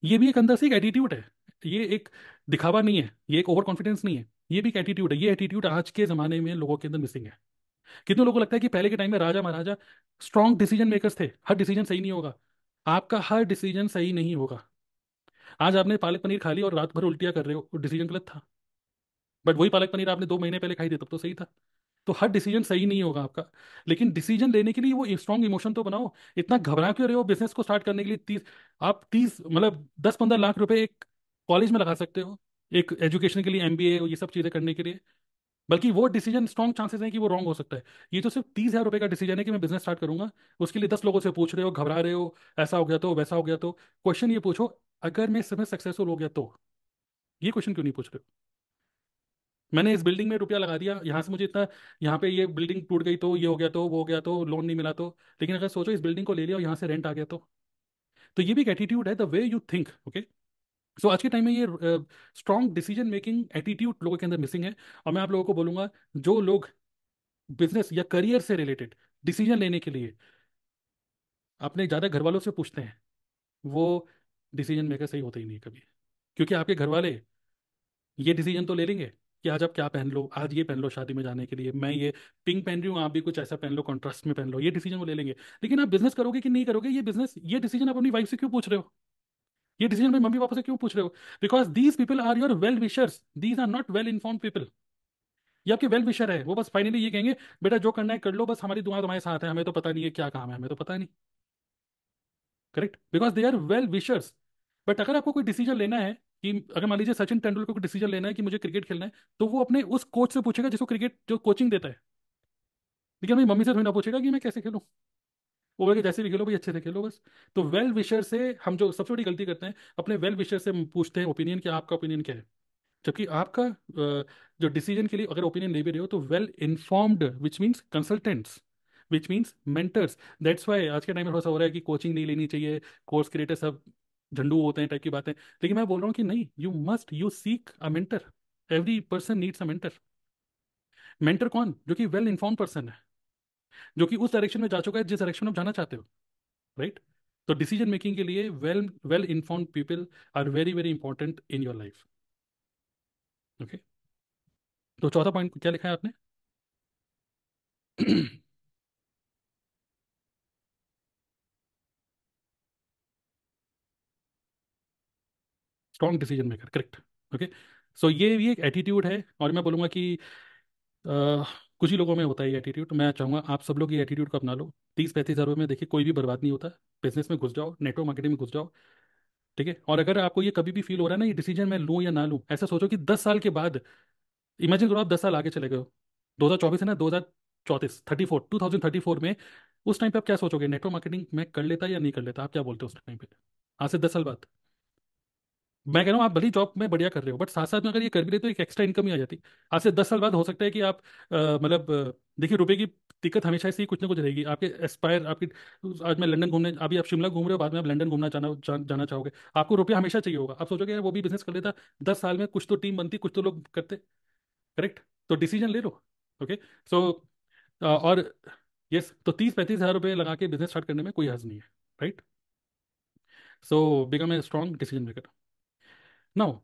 ये भी एक अंदर से एक एटीट्यूड है, ये एक दिखावा नहीं है, ये एक ओवर कॉन्फिडेंस नहीं है, ये भी एक एटीट्यूड है। ये एटीट्यूड आज के ज़माने में लोगों के अंदर मिसिंग है। कितने लोगों को लगता है कि पहले के टाइम में राजा महाराजा स्ट्रॉन्ग डिसीजन मेकर्स थे, हर डिसीजन सही नहीं होगा, आपका हर डिसीजन सही नहीं होगा। आज आपने पालक पनीर खा ली और रात भर उल्टियाँ कर रहे हो, डिसीजन गलत था, बट वही पालक पनीर आपने दो महीने पहले खाई थी तब तो सही था। तो हर डिसीजन सही नहीं होगा आपका, लेकिन डिसीजन लेने के लिए वो स्ट्रॉन्ग इमोशन तो बनाओ। इतना घबरा क्यों रहे हो बिजनेस को स्टार्ट करने के लिए? तीस आप तीस मतलब दस पंद्रह लाख रुपए एक कॉलेज में लगा सकते हो, एक एजुकेशन के लिए, एमबीए ये सब चीज़ें करने के लिए। बल्कि वो डिसीजन स्ट्रॉन्ग चांसेस हैं कि वो रॉन्ग हो सकता है। ये तो सिर्फ तीस हज़ार रुपये का डिसीजन है कि मैं बिजनेस स्टार्ट करूंगा, उसके लिए दस लोगों से पूछ रहे हो, घबरा रहे हो, ऐसा हो गया तो, वैसा हो गया तो। क्वेश्चन ये पूछो, अगर मैं इसमें सक्सेसफुल हो गया तो? ये क्वेश्चन क्यों नहीं पूछ रहे हो? मैंने इस बिल्डिंग में रुपया लगा दिया, यहाँ से मुझे इतना, यहाँ पे ये बिल्डिंग टूट गई तो, ये हो गया तो, वो हो गया तो, लोन नहीं मिला तो। लेकिन अगर सोचो इस बिल्डिंग को ले लिया और यहाँ से रेंट आ गया तो। तो ये भी एक एटीट्यूड है, the way you think. Okay, so आज के टाइम में ये स्ट्रॉन्ग डिसीजन मेकिंग एटीट्यूड लोगों के अंदर मिसिंग है। और मैं आप लोगों को बोलूँगा, जो लोग बिजनेस या करियर से रिलेटेड डिसीजन लेने के लिए अपने ज़्यादा घर वालों से पूछते हैं, वो डिसीजन मेकर सही होते ही नहीं कभी। क्योंकि आपके घर वाले ये डिसीजन तो ले लेंगे कि आज आप क्या पहन लो, आज ये पहन लो शादी में जाने के लिए, मैं ये पिंक पहन रही हूँ, आप भी कुछ ऐसा पहन लो, कॉन्ट्रास्ट में पहन लो, ये डिसीजन वो ले लेंगे। लेकिन आप बिजनेस करोगे कि नहीं करोगे, ये बिजनेस, ये डिसीजन आप अपनी वाइफ से क्यों पूछ रहे हो? ये डिसीजन अपने मम्मी पापा से क्यों पूछ रहे हो? Because these people are your well wishers, these are not well inform people. ये आपके वेल विशर है, वो बस फाइनली ये कहेंगे बेटा जो करना है कर लो, बस हमारी दुआ तुम्हारे साथ है, हमें तो पता नहीं है क्या काम है, हमें तो पता नहीं। Correct, because they are well wishers. But अगर आपको कोई डिसीजन लेना है कि अगर मान लीजिए सचिन तेंदुलकर को डिसीजन लेना है कि मुझे क्रिकेट खेलना है, तो वो अपने उस कोच से पूछेगा जिसको क्रिकेट जो कोचिंग देता है। लेकिन मेरी मम्मी से थोड़ी ना पूछेगा कि मैं कैसे खेलूँ, वो बोलेगा जैसे भी खेलो भाई, अच्छे से खेलो बस। तो वेल विशर से हम जो सबसे बड़ी गलती करते हैं, अपने वेल विशर से पूछते हैं ओपिनियन कि आपका ओपिनियन क्या है, जबकि आपका जो डिसीजन के लिए अगर ओपिनियन ले भी रहे हो तो well informed, which means consultants, which means mentors. That's why आज के टाइम में थोड़ा सा हो रहा है कि कोचिंग नहीं लेनी चाहिए, कोर्स क्रिएटर सब झंडू होते हैं टाइप की बातें। लेकिन मैं बोल रहा हूँ कि नहीं, you must you seek a mentor. Every person needs a mentor. Mentor कौन? जो कि वेल इन्फॉर्म पर्सन है, जो कि उस डायरेक्शन में जा चुका है जिस डायरेक्शन में आप जाना चाहते हो। Right right? तो डिसीजन मेकिंग के लिए well well inform people are very very important in your life. Okay, तो चौथा पॉइंट क्या लिखा है आपने? Strong decision maker. Correct. Okay, so ये भी एक एटीट्यूड है, और मैं बोलूँगा कि आ, कुछ ही लोगों में होता है ये एटीट्यूड। मैं चाहूँगा आप सब लोग ये एटीट्यूड को अपना लो। तीस पैंतीस हज़ार रुपये में देखिए कोई भी बर्बाद नहीं होता। बिजनेस में घुस जाओ, नेटवर्क मार्केटिंग में घुस जाओ, ठीक है। और अगर आपको ये कभी भी फील हो रहा है ना ये डिसीजन मैं लूँ या ना लूँ, ऐसा सोचो कि दस साल के बाद, इमेजिन करो आप दस साल आगे चले गए हो, दो हज़ार चौबीस है ना, दो हज़ार चौंतीस thirty four two thousand thirty four में, उस टाइम पर आप क्या सोचोगे? नेटवर्क मार्केटिंग मैं कर लेता या नहीं कर लेता? आप क्या बोलते हो उस टाइम पर? आज से दस साल बाद मैं कह रहा हूँ, आप भली जॉब में बढ़िया कर रहे हो, बट साथ साथ में अगर ये कर भी रहे तो एक एक्स्ट्रा इनकम ही आ जाती। आज से दस साल बाद हो सकता है कि आप अ, मतलब देखिए रुपए की दिक्कत हमेशा से ही कुछ ना कुछ रहेगी। आपके एस्पायर, आपकी आज मैं लंदन घूमने, अभी आप शिमला घूम रहे हो, बाद में आप लंदन घूमना जाना जा, जाना चाहोगे। आपको रुपया हमेशा चाहिए होगा। आप सोचोगे वो भी बिजनेस कर लेता, दस साल में कुछ तो टीम बनती, कुछ तो लोग करते। करेक्ट, तो डिसीजन ले लो। ओके, सो और यस, तो तीस पैंतीस हज़ार रुपये लगा के बिजनेस स्टार्ट करने में कोई हर्ज नहीं है। Right, So become a strong decision maker. Now,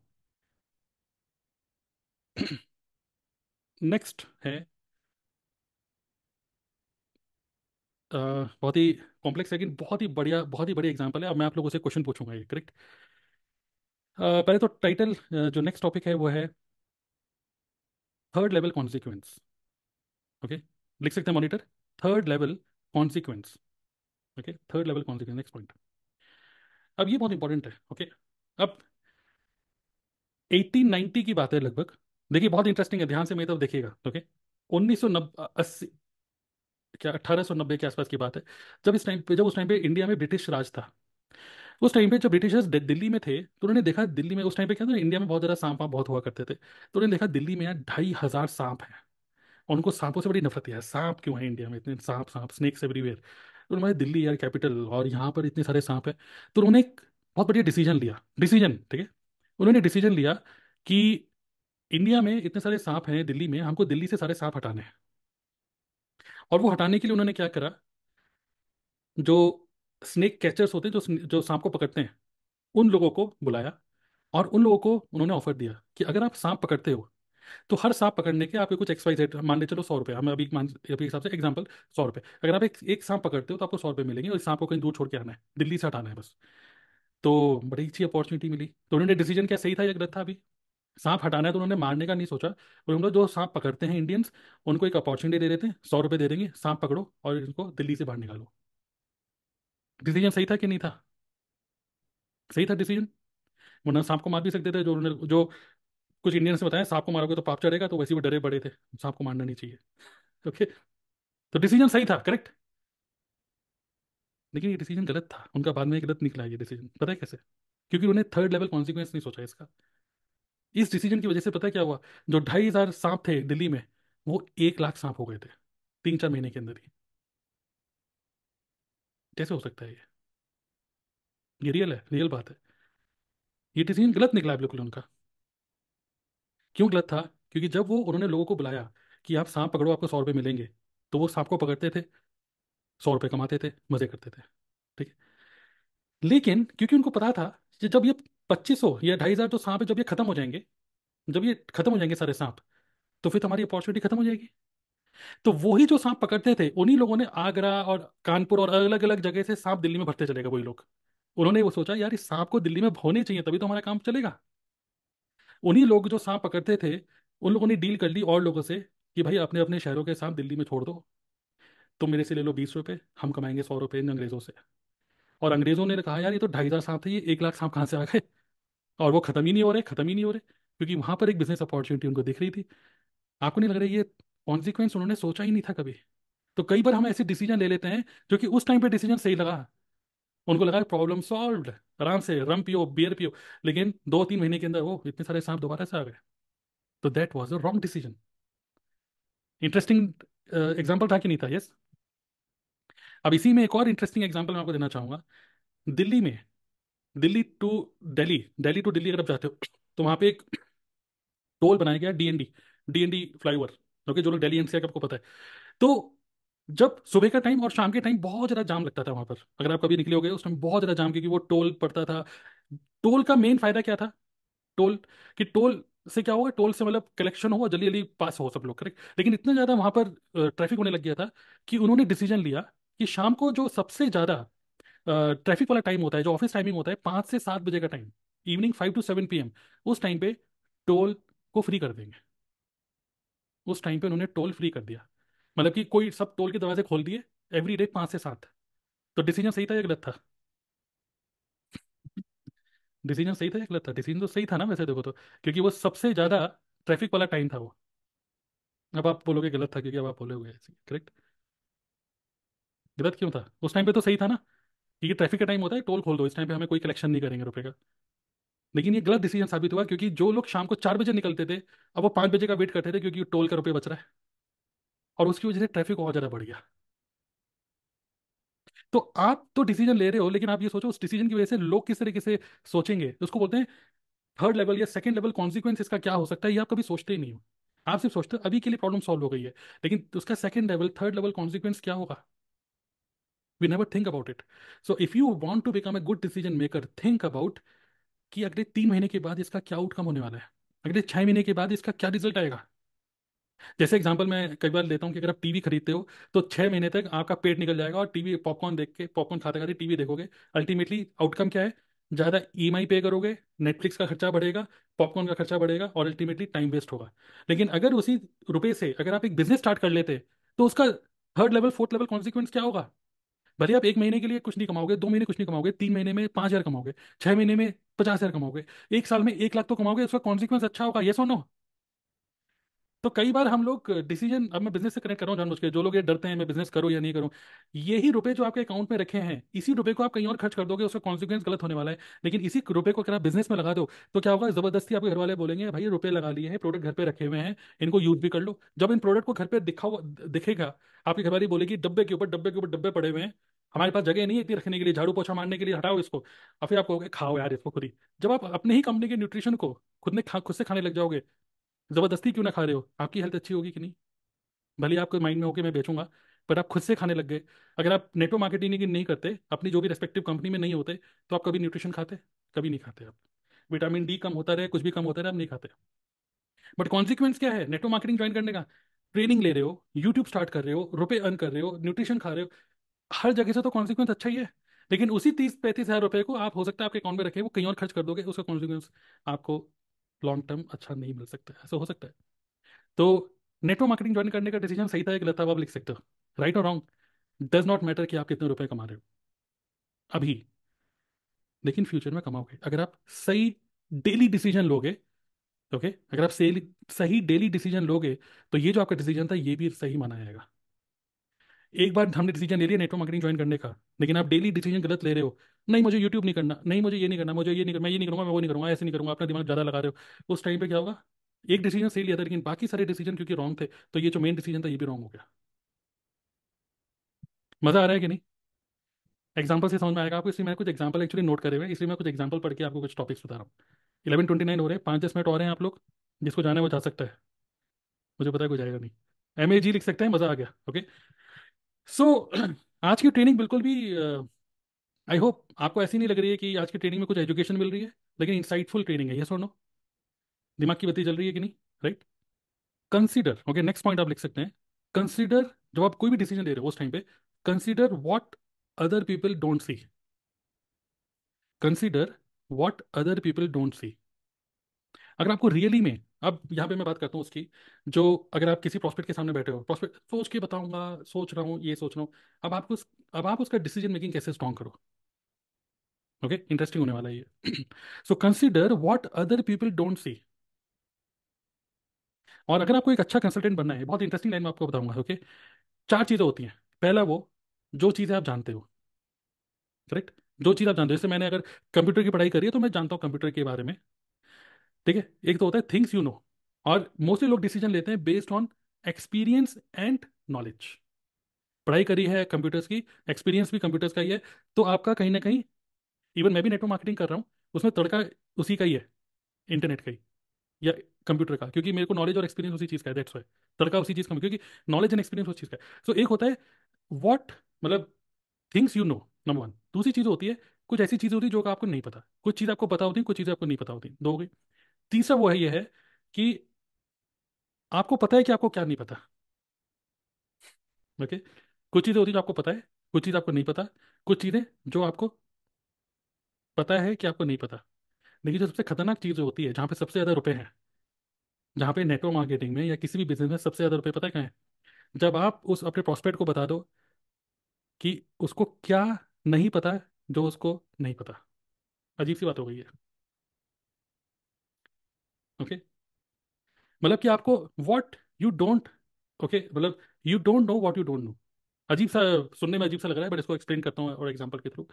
next है अ, बहुत ही कॉम्प्लेक्स लेकिन बहुत ही बढ़िया बहुत ही बढ़िया एग्जांपल है। अब मैं आप लोगों से क्वेश्चन पूछूंगा ये, करेक्ट? पहले तो टाइटल जो नेक्स्ट टॉपिक है वो है थर्ड लेवल कॉन्सिक्वेंस। ओके, लिख सकते हैं monitor, third level consequence. Okay, third level consequence, next point. अब ये बहुत इंपॉर्टेंट है। ओके, अब एटीन नाइन्टी की बात है लगभग। देखिए बहुत इंटरेस्टिंग है, ध्यान से मेरी तरफ देखिएगा। ओके, उन्नीस सौ नब्बे अस्सी क्या अट्ठारह सौ नब्बे के आसपास की बात है, जब इस टाइम पे जब उस टाइम पे इंडिया में ब्रिटिश राज था। उस टाइम पे जब ब्रिटिशर्स दि- दिल्ली में थे तो उन्होंने देखा दिल्ली में, उस टाइम पे क्या था, इंडिया में बहुत ज़्यादा सांप वाप बहुत हुआ करते थे, तो उन्होंने देखा दिल्ली में यार ढाई हज़ार सांप हैं और उनको सांपों से बड़ी नफरत है यार। सांप क्यों है इंडिया में इतने सांप, सांप स्नेक्स एवरीवेयर। तो उन्होंने बोला, दिल्ली यार कैपिटल और यहाँ पर इतने सारे सांप हैं। तो उन्होंने एक बहुत बढ़िया डिसीजन लिया, डिसीजन ठीक है, उन्होंने डिसीजन लिया कि इंडिया में इतने सारे सांप हैं दिल्ली में, हमको दिल्ली से सारे सांप हटाने हैं। और वो हटाने के लिए उन्होंने क्या करा, जो स्नेक कैचर्स होते हैं, जो स्ने- जो सांप को पकड़ते हैं, उन लोगों को बुलाया और उन लोगों को उन्होंने ऑफर दिया कि अगर आप सांप पकड़ते हो तो हर सांप पकड़ने के आपको कुछ एक्स वाई जेड, मान ले चलो सौ रुपये, हम अभी मान अभी हिसाब से एग्जांपल सौ रुपये, अगर आप एक एक सांप पकड़ते हो तो आपको सौ रुपये मिलेंगे और इस सांप को कहीं दूर छोड़ के आना है, दिल्ली से हटाना है बस। तो बड़ी अच्छी अपॉर्चुनिटी मिली। तो उन्होंने डिसीजन क्या सही था या गलत था? अभी सांप हटाना है तो उन्होंने मारने का नहीं सोचा, और उन्होंने जो सांप पकड़ते हैं इंडियंस उनको एक अपॉर्चुनिटी दे देते हैं, सौ रुपये दे देंगे, सांप पकड़ो और इनको दिल्ली से बाहर निकालो। डिसीजन सही था कि नहीं था? सही था डिसीजन, वरना सांप को मार भी सकते थे। जो उन्होंने जो कुछ इंडियंस ने बताया सांप को मारोगे तो पाप चढ़ेगा, तो वैसे वो डरे बड़े थे, सांप को मारना नहीं चाहिए। ओके, तो डिसीजन सही था, करेक्ट, लेकिन ये डिसीजन गलत था उनका। बाद में ये गलत निकला ये डिसीजन, पता है कैसे? क्योंकि उन्हें थर्ड लेवल कॉन्सिक्वेंस नहीं सोचा इसका। इस डिसीजन की वजह से पता है क्या हुआ, जो ढाई हजार सांप थे दिल्ली में वो एक लाख सांप हो गए थे तीन चार महीने के अंदर ही। कैसे हो सकता है ये? ये रियल है, रियल बात है। ये डिसीजन गलत निकला है बिल्कुल उनका। क्यों गलत था? क्योंकि जब वो उन्होंने लोगों को बुलाया कि आप सांप पकड़ो आपको सौ रुपये मिलेंगे, तो वो सांप को पकड़ते थे, सौ रुपये कमाते थे, मजे करते थे, ठीक है। लेकिन क्योंकि उनको पता था कि जब ये पच्चीस सौ या ढाई हजार जो सांप है, जब ये खत्म हो जाएंगे, जब ये खत्म हो जाएंगे सारे सांप, तो फिर तुम्हारी अपॉर्चुनिटी खत्म हो जाएगी। तो वही जो सांप पकड़ते थे उन्हीं लोगों ने आगरा और कानपुर और अलग अलग जगह से सांप दिल्ली में भरते चले गए वही लोग। उन्होंने वो सोचा यार इस सांप को दिल्ली में होने चाहिए तभी तो हमारा काम चलेगा। उन्हीं लोग जो सांप पकड़ते थे उन लोगों ने डील कर ली और लोगों से कि भाई अपने अपने शहरों के सांप दिल्ली में छोड़ दो, तो मेरे से ले लो बीस रुपए, हम कमाएंगे सौ रुपए इन अंग्रेजों से। और अंग्रेजों ने कहा यार ये तो ढाई हजार सांप थे, ये एक लाख सांप कहाँ से आ गए? और वो खत्म ही नहीं हो रहे, खत्म ही नहीं हो रहे, क्योंकि वहां पर एक बिजनेस अपॉर्चुनिटी उनको दिख रही थी। आपको नहीं लग रहा ये कॉन्सिक्वेंस उन्होंने सोचा ही नहीं था कभी? तो कई बार हम ऐसे डिसीजन ले लेते हैं जो कि उस टाइम पे डिसीजन सही लगा, उनको लगा प्रॉब्लम सॉल्व्ड, आराम से रम पियो बियर पियो, लेकिन दो तीन महीने के अंदर वो इतने सारे सांप दोबारा से आ गए। तो that was a wrong decision. Interesting example था कि नहीं था? यस। अब इसी में एक और इंटरेस्टिंग एग्जाम्पल मैं आपको देना चाहूंगा। दिल्ली में, दिल्ली टू दिल्ली दिल्ली टू दिल्ली अगर आप जाते हो तो वहाँ पे एक टोल बनाया गया, डीएनडी डीएनडी फ्लाईओवर, ओके, जो लोग दिल्ली एनसीआर का आपको पता है। तो जब सुबह का टाइम और शाम के टाइम बहुत ज़्यादा जाम लगता था वहाँ पर, अगर आप कभी निकले होगे उस टाइम बहुत ज़्यादा जाम, क्योंकि वो टोल पड़ता था। टोल का मेन फायदा क्या था, टोल कि टोल से क्या होगा, टोल से मतलब कलेक्शन हो और जल्दी जल्दी पास हो सब लोग, करेक्ट। लेकिन इतना ज़्यादा वहाँ पर ट्रैफिक होने लग गया था कि उन्होंने डिसीजन लिया कि शाम को जो सबसे ज़्यादा ट्रैफिक वाला टाइम होता है, जो ऑफिस टाइमिंग होता है, पाँच से सात बजे का time, evening five to seven P M, उस टाइम पे टोल को फ्री कर देंगे। उस टाइम पे उन्होंने टोल फ्री कर दिया, मतलब कि कोई सब टोल के दरवाजे खोल दिए एवरी डे पाँच से सात। तो डिसीजन सही था या गलत था? डिसीजन सही था या गलत था? डिसीजन तो सही था ना वैसे देखो तो, क्योंकि वो सबसे ज़्यादा ट्रैफिक वाला टाइम था वो। अब आप बोलोगे गलत था क्योंकि अब आप बोलोगे ऐसे, करेक्ट। गलत क्यों था? उस टाइम पे तो सही था ना, क्योंकि ट्रैफिक का टाइम होता है, टोल खोल दो, इस टाइम पे हमें कोई कलेक्शन नहीं करेंगे रुपए का। लेकिन ये गलत डिसीजन साबित हुआ, क्योंकि जो लोग शाम को चार बजे निकलते थे अब वो पाँच बजे का वेट करते थे, क्योंकि टोल का रुपये बच रहा है, और उसकी वजह से ट्रैफिक और ज़्यादा बढ़ गया। तो आप तो डिसीजन ले रहे हो, लेकिन आप ये सोचो उस डिसीजन की वजह से लोग किस तरीके से सोचेंगे। उसको बोलते हैं थर्ड लेवल या सेकंड लेवल कॉन्सिक्वेंस। इसका क्या हो सकता है ये आप कभी सोचते ही नहीं हो। आप सिर्फ सोचते हो अभी के लिए प्रॉब्लम सॉल्व हो गई है, लेकिन उसका second level third level consequence क्या होगा? We never think about it. So if you want to become a good decision maker, think about कि अगले तीन महीने के बाद इसका क्या आउटकम होने वाला है, अगले छह महीने के बाद इसका क्या रिजल्ट आएगा. जैसे एग्जांपल मैं कई बार लेता हूँ कि अगर आप टीवी खरीदते हो तो छह महीने तक आपका पेट निकल जाएगा और टीवी पॉपकॉर्न देख के पॉपकॉर्न खाते खाते टीवी देखोगे. अल्टीमेटली आउटकम क्या है, ज़्यादा ई एम आई पे करोगे, नेटफ्लिक्स का खर्चा बढ़ेगा, पॉपकॉर्न का खर्चा बढ़ेगा और अल्टीमेटली टाइम वेस्ट होगा. लेकिन अगर उसी रुपये से अगर आप एक बिजनेस स्टार्ट कर लेते तो उसका third level fourth level consequence क्या होगा. भले आप एक महीने के लिए कुछ नहीं कमाओगे, दो महीने कुछ नहीं कमाओगे, तीन महीने में पाँच हज़ार कमाओगे, छः महीने में पचास हज़ार कमाओगे, एक साल में एक लाख तो कमाओगे. उसका कॉन्सिक्वेंस अच्छा होगा, ये सुनो. तो कई बार हम लोग डिसीजन, अब मैं बिजनेस से कनेक्ट कर रहा हूँ जानबूझ के, जो लोग ये डरते हैं मैं बिजनेस करूँ या नहीं करूँ, यही रुपए जो आपके अकाउंट में रखे हैं इसी रुपए को आप कहीं और खर्च कर दोगे, उसका कॉन्सिक्वेंस गलत होने वाला है. लेकिन इसी रुपए को अगर आप बिजनेस में लगा दो तो क्या होगा, जबरदस्ती आपके घर वाले बोलेंगे भाई ये रुपए लगा लिए हैं, प्रोडक्ट घर पर रखे हुए हैं, इनको यूज भी कर लो. जब इन प्रोडक्ट को घर पर दिखा हुआ दिखेगा आपकी घर वाली बोलेगी डब्बे के ऊपर डब्बे के ऊपर डब्बे पड़े हुए हैं, हमारे पास जगह नहीं है इतनी रखने के लिए, झाड़ू पोछा मारने के लिए, हटाओ इसको. और फिर आप कहोगे खाओ यार इसको खुद ही. जब आप अपने ही कंपनी के न्यूट्रिशन को खुद ने खुद से खाने लग जाओगे, जबरदस्ती क्यों ना खा रहे हो, आपकी हेल्थ अच्छी होगी कि नहीं. भले ही आपको माइंड में होके मैं बेचूंगा, पर आप खुद से खाने लग गए. अगर आप नेटवर्क मार्केटिंग नहीं करते, अपनी जो भी रेस्पेक्टिव कंपनी में नहीं होते, तो आप कभी न्यूट्रिशन खाते, कभी नहीं खाते. आप विटामिन डी कम होता रहे, कुछ भी कम होता रहे, आप नहीं खाते. बट कॉन्सिक्वेंस क्या है, नेटवर्क मार्केटिंग ज्वाइन करने का, ट्रेनिंग ले रहे हो, यूट्यूब स्टार्ट कर रहे हो, रुपये अर्न कर रहे हो, न्यूट्रिशन खा रहे हो, हर जगह से तो कॉन्सिक्वेंस अच्छा ही है. लेकिन उसी तीस पैंतीस हज़ार रुपये को आप हो सकता है आपके अकाउंट में रखे वो कहीं और खर्च कर दोगे, उसका कॉन्सिक्वेंस आपको लॉन्ग टर्म अच्छा नहीं मिल सकता है. ऐसा हो सकता है. तो नेटवर्क मार्केटिंग ज्वाइन करने का डिसीजन सही था या गलत था आप लिख सकते हो. राइट और रॉन्ग डज नॉट मैटर कि आप कितने रुपए कमा रहे हो अभी, लेकिन फ्यूचर में कमाओगे अगर आप सही डेली डिसीजन लोगे. Okay okay? अगर आप सही सही डेली डिसीजन लोगे तो ये जो आपका डिसीजन था ये भी सही माना जाएगा. एक बार हमने डिसीजन ले लिया नेटवर्क मार्केटिंग ज्वाइन करने का, लेकिन आप डेली डिसीजन गलत ले रहे हो, नहीं मुझे यूट्यूब नहीं करना, नहीं मुझे ये नहीं करना, मुझे ये नहीं करना, मैं ये नहीं करूँगा, मैं वो नहीं करूँगा, ऐसे नहीं करूँगा, अपना दिमाग ज़्यादा लगा रहे हो, उस टाइम पे क्या होगा, एक डिसीजन सही लिया था लेकिन बाकी सारे डिसीजन क्योंकि रॉन्ग थे तो ये जो मेन डिसीजन था ये भी रॉन्ग हो गया. मज़ा आ रहा है कि नहीं. एग्जाम्पल से समझ में आएगा आपको, इसलिए मैंने कुछ एग्जाम्पल एक्चुअली नोट करे हुए हैं, इसलिए मैं कुछ एग्जाम्पल पढ़ के आपको कुछ टॉपिक्स बता रहा हूँ. इलेवन ट्वेंटी नाइन हो रहे हैं, पाँच दस मिनट हो रहे हैं. आप लोग जिसको जाना है वो जा सकता है, मुझे पता है कोई जाएगा नहीं. एम ए जी लिख सकते हैं. मज़ा आ गया. ओके सो so, आज की ट्रेनिंग बिल्कुल भी आई uh, होप आपको ऐसी नहीं लग रही है कि आज की ट्रेनिंग में कुछ एजुकेशन मिल रही है, लेकिन इंसाइटफुल ट्रेनिंग है. यस और नो, दिमाग की बत्ती जल रही है कि नहीं. Right. Consider. Okay next point आप लिख सकते हैं. कंसीडर, जब आप कोई भी डिसीजन ले रहे हो उस टाइम पे consider what other people don't see. Consider what other people don't see. अगर आपको रियली में, अब यहाँ पे मैं बात करता हूँ उसकी, जो अगर आप किसी प्रॉस्पेक्ट के सामने बैठे हो, प्रॉस्पेक्ट सोच के बताऊँगा, सोच रहा हूँ, ये सोच रहा हूँ, अब आपको अब आप उसका डिसीजन मेकिंग कैसे स्ट्रॉन्ग करो. Okay okay? इंटरेस्टिंग होने वाला है ये. So consider what other people don't see. और अगर आपको एक अच्छा कंसल्टेंट बनना है, बहुत इंटरेस्टिंग लाइन में आपको बताऊँगा. Okay okay? चार चीज़ें होती हैं. पहला वो जो चीज़ें आप जानते हो. करेक्ट. जो चीज़ आप जानते हो, जैसे मैंने अगर कंप्यूटर की पढ़ाई करी है तो मैं जानता हूँ कंप्यूटर के बारे में. ठीक है. एक तो होता है थिंग्स यू नो, और मोस्टली लोग डिसीजन लेते हैं based on experience and knowledge. पढ़ाई करी है कंप्यूटर्स की, एक्सपीरियंस भी कंप्यूटर्स का ही है, तो आपका कहीं ना कहीं, इवन मैं भी नेटवर्क मार्केटिंग कर रहा हूँ उसमें तड़का उसी का ही है, इंटरनेट का ही या कंप्यूटर का, क्योंकि मेरे को नॉलेज और एक्सपीरियंस उसी चीज़ का है. दैट्स व्हाई तड़का उसी चीज़ का, क्योंकि नॉलेज एंड एक्सपीरियंस उस चीज़ का है. सो so, एक होता है वॉट, मतलब things you know number one. दूसरी चीज़ होती है कुछ ऐसी चीज़ होती है जो आपको नहीं पता, कुछ चीज़ आपको पता होती है, कुछ चीज़ें आपको नहीं पता होती. दो हो गई. तीसरा वो है ये है कि आपको पता है कि आपको क्या नहीं पता. Okay okay? कुछ चीज़ें होती है जो आपको पता है, कुछ चीज़ आपको नहीं पता, कुछ चीज़ें जो आपको पता है कि आपको नहीं पता. लेकिन जो सबसे खतरनाक चीज़ होती है, जहाँ पे सबसे ज़्यादा रुपए हैं, जहाँ पे नेटवर्क मार्केटिंग में या किसी भी बिजनेस में सबसे ज़्यादा रुपए पता है क्या है, जब आप उस अपने प्रोस्पेक्ट को बता दो कि उसको क्या नहीं पता जो उसको नहीं पता. अजीब सी बात हो गई है. Okay okay? मतलब कि आपको व्हाट यू डोंट, ओके मतलब you don't know what you don't know. अजीब सा सुनने में अजीब सा लग रहा है, बट इसको एक्सप्लेन करता हूँ और एग्जांपल के थ्रू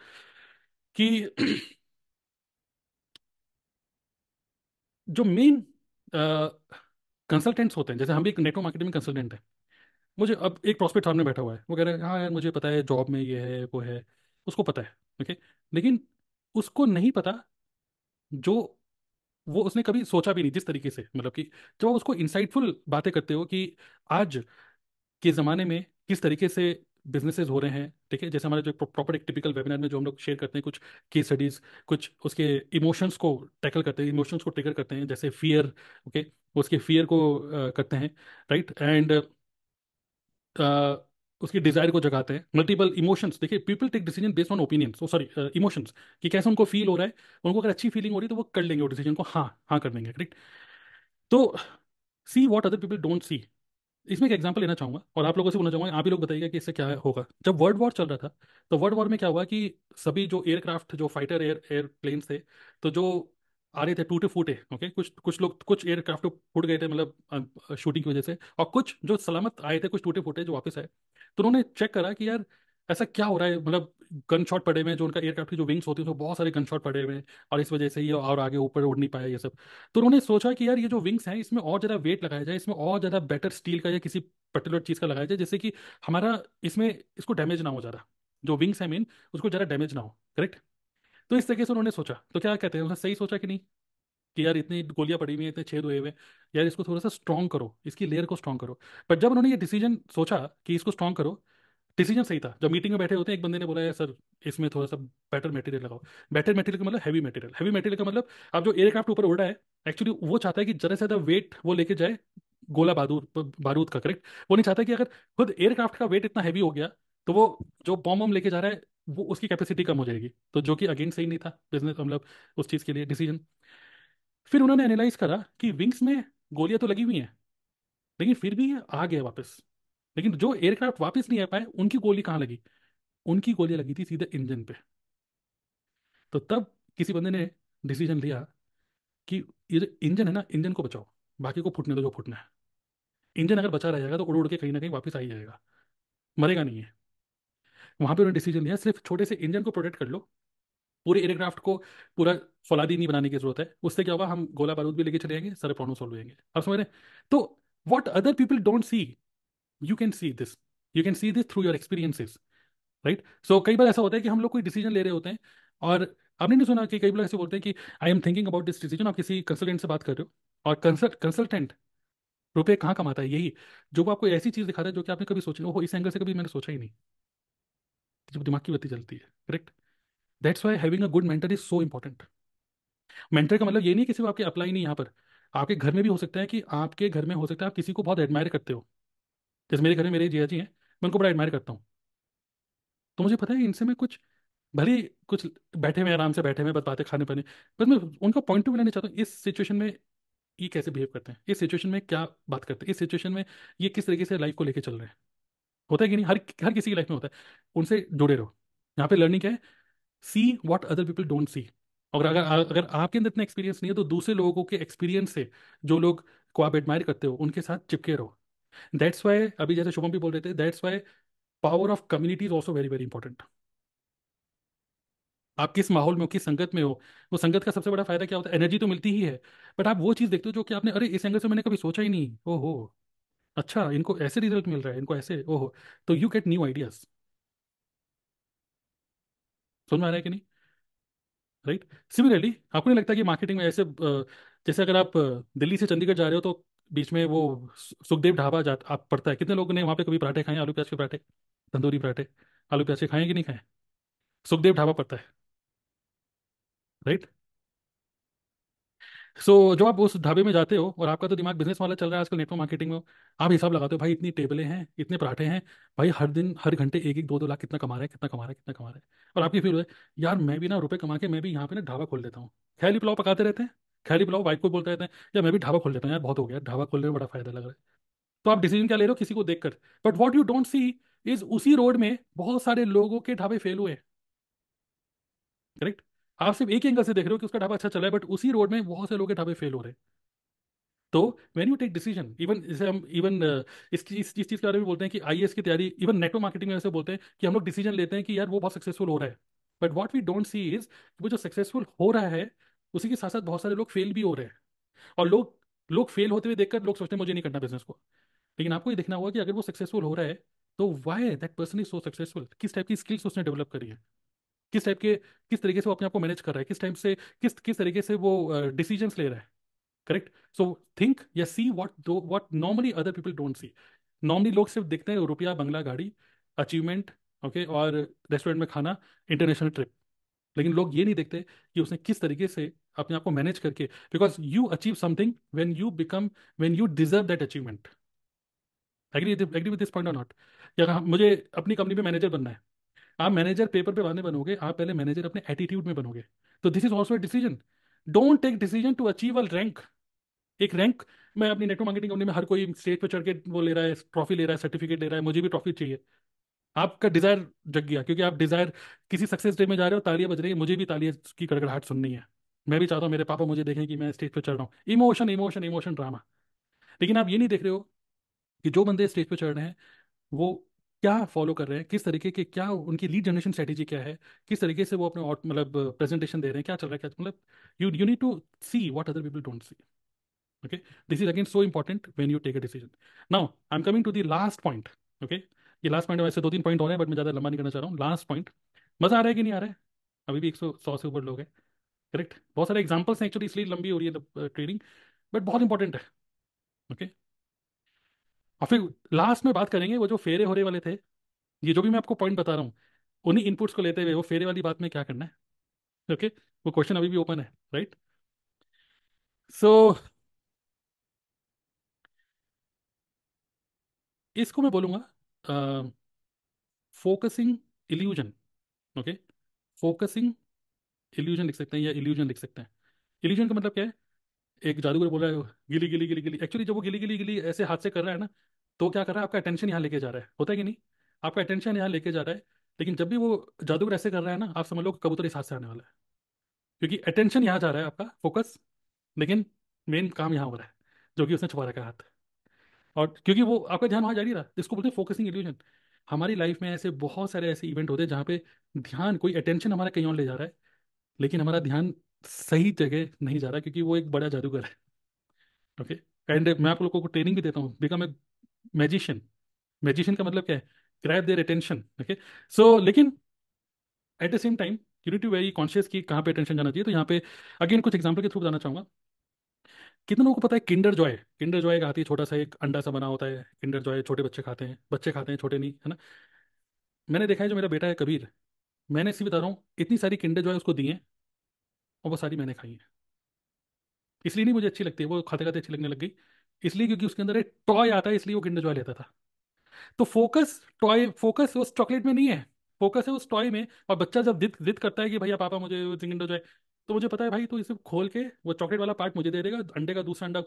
कि जो मेन कंसल्टेंट्स uh, होते हैं, जैसे हम भी एक नेटवर्क मार्केटिंग में कंसल्टेंट है. मुझे अब एक प्रॉस्पेक्ट सामने बैठा हुआ है, वो कह रहा है हाँ यार मुझे पता है जॉब में ये है वो है, उसको पता है. Okay okay? लेकिन उसको नहीं पता जो वो उसने कभी सोचा भी नहीं जिस तरीके से, मतलब कि जब आप उसको इंसाइटफुल बातें करते हो कि आज के ज़माने में किस तरीके से बिजनेसेस हो रहे हैं, ठीक है, जैसे हमारे जो प्रॉपर एक टिपिकल वेबिनार में जो हम लोग शेयर करते हैं कुछ केस स्टडीज, कुछ उसके इमोशंस को टैकल करते हैं, इमोशंस को ट्रिगर करते हैं, जैसे फियर, ओके, उसके फियर को अ, करते हैं, राइट, एंड उसकी डिजायर को जगाते हैं, मल्टीपल इमोशंस. देखिए, people take decision based on opinions, sorry emotions, कि कैसे उनको फील हो रहा है, उनको अगर अच्छी फीलिंग हो रही है तो वो कर लेंगे वो डिसीजन को, हाँ हाँ कर देंगे, करेक्ट. तो see what other people don't see. इसमें एक एग्जांपल लेना चाहूंगा और आप लोगों से बोलना चाहूंगा, आप ही लोग बताइएगा कि इससे क्या होगा. जब वर्ल्ड वॉर चल रहा था तो वर्ल्ड वॉर में क्या हुआ कि सभी जो एयरक्राफ्ट, जो फाइटर एयर एयरप्लेन थे, तो जो आ रहे थे टूटे फूटे, ओके, कुछ कुछ लोग, कुछ एयरक्राफ्ट तो फूट गए थे मतलब शूटिंग की वजह से, और कुछ जो सलामत आए थे, कुछ टूटे फूटे जो वापस आए, तो उन्होंने चेक करा कि यार ऐसा क्या हो रहा है, मतलब गन शॉट पड़े हुए हैं, जो उनका एयरक्राफ्ट की जो विंग्स होती है उसमें बहुत सारे गन शॉट पड़े हुए हैं और इस वजह से ये और आगे ऊपर उड़ नहीं पाया ये सब. तो उन्होंने सोचा कि यार ये जो विंग्स हैं इसमें और ज़्यादा वेट लगाया जाए, इसमें और ज़्यादा बेटर स्टील का या किसी पर्टिकुलर चीज़ का लगाया जाए, जैसे कि हमारा इसमें इसको डैमेज ना हो, ज़्यादा जो विंग्स है मेन उसको ज़्यादा डैमेज ना हो, करेक्ट. तो इस तरीके से उन्होंने सोचा. तो क्या कहते हैं, उन्होंने सही सोचा कि नहीं, कि यार इतनी गोलियां पड़ी हुई हैं, इतने छेद हुए हुए हैं, यार इसको थोड़ा सा स्ट्रॉन्ग करो, इसकी लेयर को स्ट्रॉन्ग करो. बट जब उन्होंने ये डिसीजन सोचा कि इसको स्ट्रॉन्ग करो, डिसीजन सही था. जब मीटिंग में बैठे होते हैं, एक बंदे ने बोला यार सर इसमें थोड़ा सा बेटर मटेरियल लगाओ. बेटर मटेरियल का मतलब हैवी मटेरियल. हैवी मटेरियल का मतलब आप जो एयरक्राफ्ट ऊपर उड़ रहा है, एक्चुअली वो चाहता है कि ज़्यादा से ज़्यादा वेट वो लेके जाए गोला बारूद बारूद का, करेक्ट. वो नहीं चाहता कि अगर खुद एयरक्राफ्ट का वेट इतना हैवी हो गया तो वो जो बॉम्ब बॉम्ब लेके जा रहा है वो उसकी कैपेसिटी कम हो जाएगी, तो जो कि अगेन सही नहीं था बिजनेस मतलब उस चीज़ के लिए डिसीजन. फिर उन्होंने एनालाइज करा कि विंग्स में गोलियां तो लगी हुई हैं लेकिन फिर भी ये आ गया वापस, लेकिन जो एयरक्राफ्ट वापस नहीं आ पाए उनकी गोली कहाँ लगी, उनकी गोलियां लगी थी सीधे इंजन पे. तो तब किसी बंदे ने डिसीजन लिया कि ये जो इंजन है ना, इंजन को बचाओ, बाकी को फूटने दो जो फूटना है. इंजन अगर बचा रह जाएगा तो उड़ उड़ के कहीं ना कहीं वापस आ ही जाएगा, मरेगा नहीं है. वहाँ पे उन्होंने डिसीजन लिया सिर्फ छोटे से इंजन को प्रोटेक्ट कर लो, पूरे एयरक्राफ्ट को पूरा फौलादी नहीं बनाने की जरूरत है. उससे क्या हुआ, हम गोला बारूद भी लेके चले जाएंगे, सारे प्रॉब्लम सॉल्व होंगे. आप समझ रहे हैं. तो what other people don't see, you can see this, you can see this through your experiences, right. So कई बार ऐसा होता है कि हम लोग कोई डिसीजन ले रहे होते हैं और आपने नहीं सुना कि कई बार ऐसे बोलते हैं कि I am thinking about this decision. आप किसी कंसल्टेंट से बात कर रहे हो और कंसल्ट कंसल्टेंट रुपये कहाँ कमाता है, यही जो आपको ऐसी चीज़ दिखाता है जो कि आपने कभी सोचा हो, इस एंगल से कभी मैंने सोचा ही नहीं, जब दिमाग की बत्ती जलती है, correct. That's why having a good mentor is so important. Mentor का मतलब ये नहीं कि सिर्फ आपके अप्लाई नहीं, यहाँ पर आपके घर में भी हो सकता है कि आपके घर में हो सकता है आप किसी को बहुत एडमायर करते हो. जैसे मेरे घर में मेरे जिया जी हैं, मैं उनको बड़ा एडमायर करता हूँ, तो मुझे पता है इनसे मैं कुछ भले कुछ बैठे हुए आराम से बैठे हुए बस बातें खाने पाने, बस मैं उनका पॉइंट टू व्यू लेना चाहता हूँ. इस सिचुएशन में ये कैसे बिहेव करते हैं, इस सिचुएशन में क्या बात करते हैं, इस सिचुएशन में ये किस तरीके से लाइफ को लेकर चल रहे हैं. होता है कि नहीं, हर हर किसी की लाइफ में होता है. उनसे जुड़े रहो. यहाँ पे लर्निंग क्या है, see what other people don't see. और अगर अगर आपके अंदर इतना एक्सपीरियंस नहीं है तो दूसरे लोगों के एक्सपीरियंस से, जो लोग को आप एडमायर करते हो, उनके साथ चिपके रहो. दैट्स वाई अभी जैसे शुभम भी बोल रहे थे, that's why power of community is also very very important. आप किस माहौल में हो, किस संगत में हो, वो संगत का सबसे बड़ा फायदा क्या होता है, एनर्जी तो मिलती ही है, बट आप वो चीज़ देखते हो जो कि आपने, अरे इस एंगल से मैंने कभी सोचा ही नहीं, ओहो अच्छा इनको ऐसे रिजल्ट मिल रहा है, इनको ऐसे, ओहो, तो यू गेट न्यू आइडियाज. सुन में आ रहा है कि नहीं, राइट. सिमिलरली आपको नहीं लगता कि मार्केटिंग में ऐसे, जैसे अगर आप दिल्ली से चंडीगढ़ जा रहे हो तो बीच में वो सुखदेव ढाबा जा आप पड़ता है, कितने लोगों ने वहाँ पे कभी पराठे खाए, आलू प्याज के पराठे, तंदूरी पराठे आलू प्याज के खाए कि नहीं खाए, सुखदेव ढाबा पड़ता है, राइट. सो so, जो आप उस ढाबे में जाते हो और आपका तो दिमाग बिजनेस वाला चल रहा है, आजकल नेटवर्क मार्केटिंग में आप हिसाब लगाते हो, भाई इतनी टेबलें हैं, इतने पराठे हैं, भाई हर दिन हर घंटे एक एक दो दो लाख कितना कमा रहा है, कितना कमा रहा है, कितना कमा रहा है. और आपकी फील है यार मैं भी ना रुपए कमा के मैं भी यहाँ पे ना ढाबा खोल देता हूँ. खैली पुलाव पकाते रहते हैं, खैली पुलाव वाइफ को बोलते रहते हैं या मैं भी ढाबा खोल देता हूँ, यार बहुत हो गया, ढाबा खोलने में बड़ा फायदा लग रहा है. तो आप डिसीजन क्या ले रहे हो, किसी को देख कर. But what you don't see is उसी रोड में बहुत सारे लोगों के ढाबे फेल हुए, करेक्ट. आप सिर्फ एक एंगल से देख रहे हो कि उसका ढाबा अच्छा चला है, बट उसी रोड में बहुत से लोग के ढाबे फेल हो रहे हैं. तो when you take decision, even जैसे हम इवन इस इस चीज़ के बारे में बोलते हैं कि आईएएस की तैयारी, इवन नेटवर्क मार्केटिंग में ऐसे बोलते हैं कि हम लोग डिसीजन लेते हैं कि यार वो बहुत सक्सेसफुल हो रहा है, but what we don't see is वो जो सक्सेसफुल हो रहा है उसी के साथ साथ बहुत सारे लोग फेल भी हो रहे हैं. और लोग लोग फेल होते हुए देखकर लोग सोचते हैं मुझे नहीं करना बिजनेस को. लेकिन आपको ये देखना होगा कि अगर वो सक्सेसफुल हो रहा है तो why that person is so successful, किस टाइप की स्किल्स उसने डेवलप करी है, किस टाइप के किस तरीके से वो अपने आप को मैनेज कर रहा है, किस टाइप से किस किस तरीके से वो डिसीजंस uh, ले रहा है, करेक्ट. सो थिंक या see what what normally other people don't see. Normally लोग सिर्फ देखते हैं रुपया, बंगला, गाड़ी, अचीवमेंट, ओके, और रेस्टोरेंट में खाना, इंटरनेशनल ट्रिप। लेकिन लोग ये नहीं देखते कि उसने किस तरीके से अपने आप को मैनेज करके, because you achieve something when you become when you deserve that achievement. Agree agree with this point और नॉट? या मुझे अपनी कंपनी में मैनेजर बनना है, आप मैनेजर पेपर पे बाद में बनोगे, आप पहले मैनेजर अपने एटीट्यूड में बनोगे। तो this is also a decision. Don't take decision to achieve a rank. एक रैंक मैं अपनी नेटवर्क मार्केटिंग कंपनी में हर कोई स्टेज पे चढ़ के वो ले रहा है, ट्रॉफी ले रहा है, सर्टिफिकेट ले रहा है, मुझे भी ट्रॉफी चाहिए। आपका डिजायर जग गया क्योंकि आप डिजायर, किसी सक्सेस डे में जा रहे हो, तालियां बज रही है, मुझे भी तालियां की गड़गड़ाहट सुननी है, मैं भी चाहता हूँ मेरे पापा मुझे देखें कि मैं स्टेज पे चढ़ रहा हूँ। Emotion emotion emotion drama. लेकिन आप ये नहीं देख रहे हो कि जो बंदे स्टेज पे चढ़ रहे हैं वो क्या फॉलो कर रहे हैं, किस तरीके के, क्या उनकी लीड जनरेशन स्ट्रेटेजी क्या है, किस तरीके से वो अपने मतलब प्रेजेंटेशन दे रहे हैं, क्या चल रहा है, क्या मतलब you you need to see what other people don't see. Okay, this is again so important when you take a decision. Now, I'm coming to the last point. Okay, ये last point वैसे दो तीन point और हैं, but मैं ज़्यादा लंबा नहीं करना चाह रहा हूँ। Last point, मज़ा आ रहा है कि नहीं आ रहा है? अभी भी एक सौ सौ से ऊपर लोग हैं, करेक्ट? बहुत सारे examples हैं एक्चुअली, इसलिए लंबी हो रही है ट्रेनिंग, बट बहुत इंपॉर्टेंट है। ओके, और फिर लास्ट में बात करेंगे वो जो फेरे होरे वाले थे, ये जो भी मैं आपको पॉइंट बता रहा हूँ उन्हीं इनपुट्स को लेते हुए वो फेरे वाली बात में क्या करना है। ओके, वो क्वेश्चन अभी भी ओपन है, राइट? सो इसको मैं बोलूँगा focusing illusion. Okay, focusing illusion लिख सकते हैं या इल्यूजन लिख सकते हैं। इल्यूजन का मतलब क्या है? एक जादूगर बोल रहा है गिली गिली गिली गिली, एक्चुअली जब वो गिली गिली गिली ऐसे हाथ से कर रहा है ना, तो क्या कर रहा है, आपका अटेंशन यहाँ लेके जा रहा है, होता है कि नहीं? आपका अटेंशन यहाँ लेके जा रहा है। लेकिन जब भी वो जादूगर ऐसे कर रहा है ना, आप समझ लो कबूतर इस हाथ से आने वाला है, क्योंकि अटेंशन यहाँ जा रहा है आपका, फोकस, लेकिन मेन काम यहाँ हो रहा है जो कि उसने छुपा रखा हाथ, और क्योंकि वो आपका ध्यान वहाँ जा नहीं रहा, जिसको बोलते हैं फोकसिंग इल्यूजन। हमारी लाइफ में ऐसे बहुत सारे ऐसे इवेंट होते हैं जहाँ पे ध्यान, कोई अटेंशन हमारा कहीं और ले जा रहा है, लेकिन हमारा ध्यान सही जगह नहीं जा रहा, क्योंकि वो एक बड़ा जादूगर है। ओके, एंड मैं आप लोगों को ट्रेनिंग भी देता हूँ, बिकम ए मैजिशियन। मैजिशियन का मतलब क्या है? Grab their attention. Okay, so लेकिन at the same time you need to very conscious कि कहाँ पे अटेंशन जाना चाहिए। तो यहाँ पे अगेन कुछ एग्जाम्पल के थ्रू जाना चाहूँगा। कितने लोगों को पता है किंडर जॉय? किंडर जॉय का आती है, छोटा सा एक अंडा सा बना होता है किंडर जॉय, छोटे बच्चे खाते हैं, बच्चे खाते हैं छोटे नहीं, है ना? मैंने देखा है, जो मेरा बेटा है कबीर, मैंने इसी बता रहा हूँ, इतनी सारी किंडर जॉय उसको दिए और वो सारी मैंने खाई है। इसलिए नहीं मुझे अच्छी लगती है, वो खाते खाते अच्छी लगने लग गई, इसलिए क्योंकि उसके अंदर एक टॉय आता है, इसलिए वो किंडर जॉय लेता था। तो फोकस टॉय, फोकस उस चॉकलेट में नहीं है, फोकस है उस टॉय में। और बच्चा जब जिद जिद करता है कि भैया पापा मुझे किंडर जॉय, तो मुझे पता है भाई, तो इसे खोल के वो चॉकलेट वाला पार्ट मुझे दे देगा, अंडे का दूसरा अंडा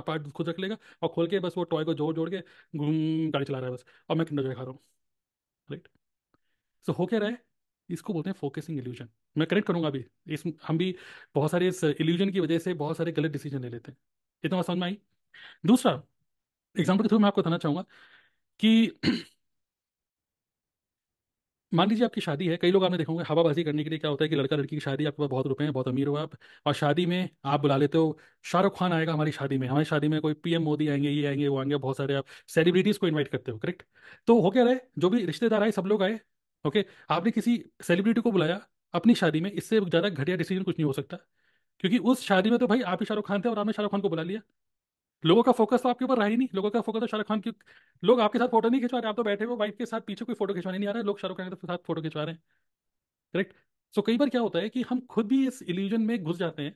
पार्ट खुद रख लेगा, और खोल के बस वो टॉय को जोड़ जोड़ के घूम गाड़ी चला रहा है बस, और मैं किंडर जॉय खा रहा हूँ, राइट? सो हो क्या रहा है? इसको बोलते हैं फोकसिंग इल्यूजन। मैं करेक्ट करूँगा अभी इस, हम भी बहुत सारे इस इल्यूजन की वजह से बहुत सारे गलत डिसीजन ले लेते हैं। इतना समझ में आई? दूसरा एग्जाम्पल के थ्रू मैं आपको बताना चाहूँगा कि मान लीजिए आपकी शादी है, कई लोग आपने देखोगे हवाबाजी करने के लिए क्या होता है कि लड़का लड़की की शादी, आपके पास बहुत रुपए हैं, बहुत अमीर हो आप, और शादी में आप बुला लेते हो शाहरुख खान आएगा हमारी शादी में, हमारी शादी में कोई पीएम मोदी आएंगे, ये आएंगे वो आएंगे, बहुत सारे आप सेलिब्रिटीज़ को इन्वाइट करते हो, करेक्ट? तो हो क्या रहा है, जो भी रिश्तेदार आए सब लोग आए, ओके, आपने किसी सेलिब्रिटी को बुलाया अपनी शादी में, इससे ज़्यादा घटिया डिसीजन कुछ नहीं हो सकता, क्योंकि उस शादी में तो भाई आप ही शाहरुख खान थे और आपने शाहरुख खान को बुला लिया। लोगों का फोकस तो आपके ऊपर रहा ही नहीं, लोगों का फोकस तो शाहरुख खान की, लोग आपके साथ फोटो नहीं खिंचवा रहे, आप तो बैठे हो वाइफ के साथ, पीछे कोई फोटो खिंचवाने नहीं आ रहा है, लोग शाहरुख खान के साथ फोटो खिंचवा रहे हैं, करेक्ट? सो कई बार क्या होता है कि हम खुद भी इस इल्यूजन में घुस जाते हैं,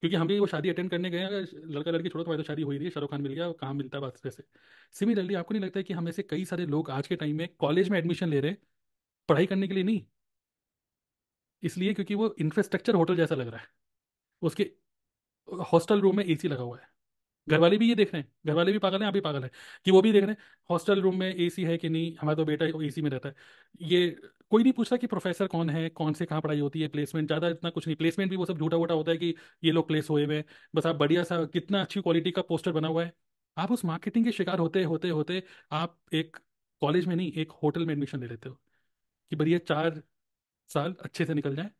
क्योंकि हम भी वो शादी अटेंड करने गए, अगर लड़का लड़की छोड़ो तो भाई तो शादी हो ही रही है, शाहरुख खान मिल गया, कहाँ मिलता है बात से। सिमिलरली आपको नहीं लगता है कि हम ऐसे कई सारे लोग आज के टाइम में कॉलेज में एडमिशन ले रहे हैं पढ़ाई करने के लिए नहीं, इसलिए क्योंकि वो इंफ्रास्ट्रक्चर होटल जैसा लग रहा है, उसके हॉस्टल रूम में ए सी लगा हुआ है, घर वाले भी ये देख रहे हैं, घर वाले भी पागल हैं, आप भी पागल हैं, कि वो भी देख रहे हैं हॉस्टल रूम में एसी है कि नहीं, हमारा तो बेटा एसी में रहता है, ये कोई नहीं पूछता कि प्रोफेसर कौन है, कौन से कहाँ पढ़ाई होती है, प्लेसमेंट ज़्यादा इतना कुछ नहीं, प्लेसमेंट भी वो सब झूठा वूठा होता है कि ये लोग प्लेस हुए हुए हैं, बस आप बढ़िया सा कितना अच्छी क्वालिटी का पोस्टर बना हुआ है। आप उस मार्केटिंग के शिकार होते होते होते आप एक कॉलेज में नहीं, एक होटल में एडमिशन ले लेते हो कि बढ़िया चार साल अच्छे से निकल जाए,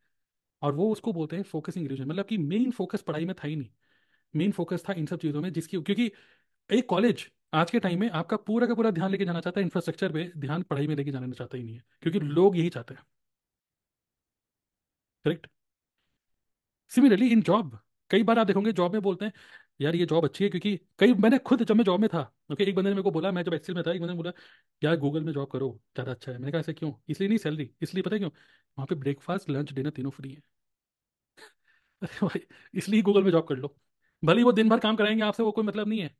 और वो उसको बोलते हैं फोकसिंग इल्यूजन। मतलब कि मेन फोकस पढ़ाई में था ही नहीं, मेन फोकस था इन सब चीज़ों में, जिसकी, क्योंकि एक कॉलेज आज के टाइम में आपका पूरा का पूरा ध्यान लेके जाना चाहता है इंफ्रास्ट्रक्चर पे, ध्यान पढ़ाई में लेके जाना चाहता ही नहीं है, क्योंकि लोग यही चाहते हैं, करेक्ट? सिमिलरली इन जॉब, कई बार आप देखोगे जॉब में बोलते हैं यार ये जॉब अच्छी है, क्योंकि कई मैंने खुद, जब मैं जॉब में था ओके, एक बंदे ने मेरे को बोला, मैं जब एक्सेल में था, एक बंदे ने बोला यार गूगल में जॉब करो ज़्यादा अच्छा है। मैंने कहा ऐसे क्यों? इसलिए नहीं सैलरी, इसलिए पता है क्यों, वहाँ पे ब्रेकफास्ट लंच डिनर तीनों फ्री है। अरे भाई इसलिए गूगल में जॉब कर लो, भले ही वो दिन भर काम कराएंगे आपसे, वो कोई मतलब नहीं है,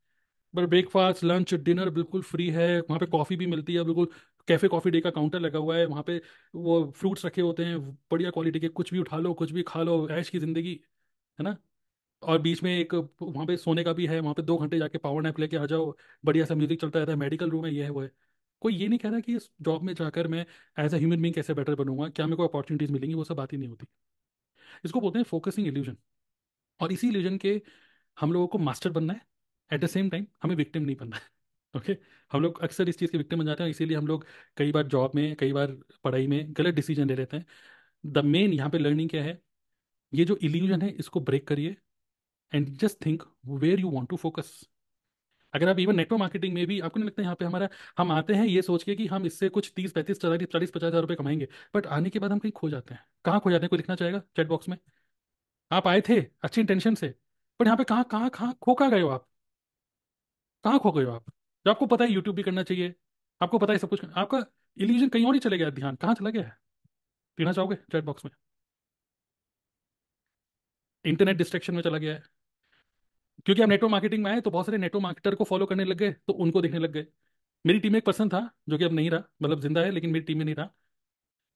पर ब्रेकफास्ट लंच डिनर बिल्कुल फ्री है। वहाँ पे कॉफ़ी भी मिलती है, बिल्कुल कैफ़े कॉफ़ी डे का काउंटर लगा हुआ है, वहाँ पे वो फ्रूट्स रखे होते हैं बढ़िया क्वालिटी के, कुछ भी उठा लो कुछ भी खा लो, ऐश की ज़िंदगी है ना। और बीच में एक वहाँ पे सोने का भी है, वहाँ पे दो घंटे जाके पावर नैप लेके आ जाओ, बढ़िया सा म्यूजिक चलता रहता है, मेडिकल रूम है, ये है वो है। कोई ये नहीं कह रहा कि इस जॉब में जाकर मैं एज अ ह्यूमन बींग कैसे बेटर बनूंगा, क्या मेरे को अपॉर्चुनिटीज़ मिलेंगी, वो सब बात ही नहीं होती। इसको बोलते हैं फोकसिंग इल्यूजन, और इसी इल्यूजन के हम लोगों को मास्टर बनना है, एट द सेम टाइम हमें विक्टिम नहीं बनना है। ओके, हम लोग अक्सर इस चीज़ के विक्टिम बन जाते हैं, इसीलिए हम लोग कई बार जॉब में, कई बार पढ़ाई में गलत डिसीजन ले लेते हैं। द मेन यहाँ पे लर्निंग क्या है, ये जो इल्यूजन है इसको ब्रेक करिए and just think where you want to focus. अगर आप इवन नेटवर्क मार्केटिंग में भी, आपको नहीं लगता है यहाँ पे हमारा, हम आते हैं ये सोच के कि हम इससे कुछ तीस पैंतीस चालीस चालीस पचास हज़ार रुपये कमाएंगे, बट आने के बाद हम कहीं खो जाते हैं। कहाँ खो जाते हैं, कोई लिखना चाहेगा चैट बॉक्स में? आप आए थे अच्छी इंटेंशन से, बट यहाँ पे कहाँ कहाँ कहाँ खो कहाँ गए हो आप, कहाँ खो गए हो आप? जो आपको पता है यूट्यूब भी करना चाहिए, आपको पता है सब कुछ करना- आपका इल्यूजन कहीं और ही चले गया, ध्यान कहाँ चला गया है? पीना चाहोगे चैट बॉक्स में, इंटरनेट डिस्ट्रैक्शन में चला गया है। क्योंकि आप नेटवर्क मार्केटिंग में आए तो बहुत सारे नेटवर्क मार्केटर को फॉलो करने लग गए, तो उनको देखने लग गए। मेरी टीम में एक पर्सन था जो कि अब नहीं रहा, मतलब जिंदा है लेकिन मेरी टीम में नहीं रहा,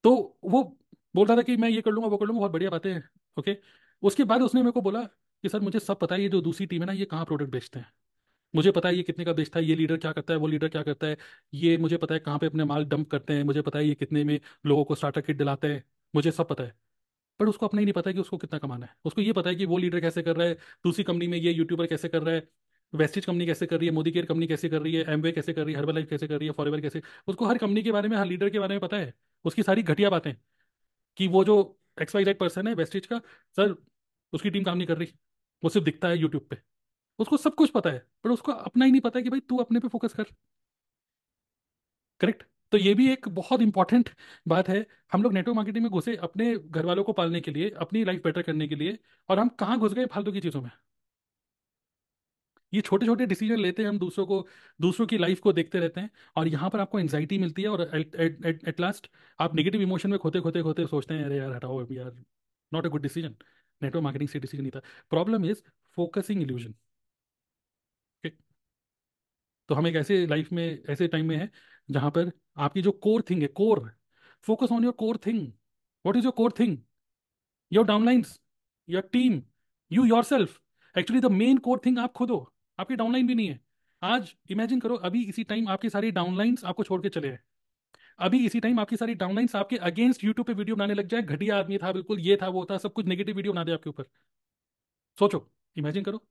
तो वो बोलता था कि मैं ये कर लूंगा वो कर लूंगा, बहुत बढ़िया बातें हैं ओके। उसके बाद उसने मेरे को बोला कि सर मुझे सब पता है, ये जो दूसरी टीम है ना ये कहाँ प्रोडक्ट बेचते हैं, मुझे पता है ये कितने का बेचता है, ये लीडर क्या करता है, वो लीडर क्या करता है, ये मुझे पता है कहाँ पे अपने माल डंप करते हैं, मुझे पता है ये कितने में लोगों को स्टार्टर किट दिलाते हैं, मुझे सब पता है। पर उसको अपना ही नहीं पता है कि उसको कितना कमाना है। उसको ये पता है कि वो लीडर कैसे कर रहा है, दूसरी कंपनी में ये यूट्यूबर कैसे कर रहा है, वेस्टिज कंपनी कैसे कर रही है, मोदी केयर कंपनी कैसे कर रही है, एमवे कैसे कर रही है, हर्बल लाइफ कैसे कर रही है, फॉरएवर कैसे। उसको हर कंपनी के बारे में, हर लीडर के बारे में पता है। उसकी सारी घटिया बातें कि वो जो एक्स वाई जेड पर्सन है वेस्टिज का, सर उसकी टीम काम नहीं कर रही, वो सिर्फ दिखता है यूट्यूब पे, उसको सब कुछ पता है, पर उसको अपना ही नहीं पता है कि भाई तू अपने पे फोकस कर। करेक्ट? तो ये भी एक बहुत इंपॉर्टेंट बात है। हम लोग नेटवर्क मार्केटिंग में घुसे अपने घर वालों को पालने के लिए, अपनी लाइफ बेटर करने के लिए, और हम कहाँ घुस गए फालतू की चीज़ों में। ये छोटे छोटे डिसीजन लेते हैं हम, दूसरों को, दूसरों की लाइफ को देखते रहते हैं, और यहाँ पर आपको एंजाइटी मिलती है, और एट लास्ट आप नेगेटिव इमोशन में खोते खोते खोते सोचते हैं अरे यार हटाओ अब यार, not a good decision, network marketing से डिसीजन नहीं था। Problem is focusing illusion. तो हम एक ऐसे लाइफ में, ऐसे टाइम में है जहाँ पर आपकी जो कोर थिंग है, core, focus on your core thing. What is your core thing? Your downlines, your team, you your self. Actually the main core thing आप खुद हो, आपकी डाउनलाइन भी नहीं है। आज इमेजिन करो, अभी इसी टाइम आपकी सारी डाउनलाइंस आपको छोड़ के चले हैं, अभी इसी टाइम आपकी सारी डाउनलाइंस आपके अगेंस्ट यूट्यूब पे वीडियो बनाने लग जाए, घटिया आदमी था बिल्कुल, ये था वो था, सब कुछ नेगेटिव वीडियो बना दे आपके ऊपर। सोचो, इमेजिन करो,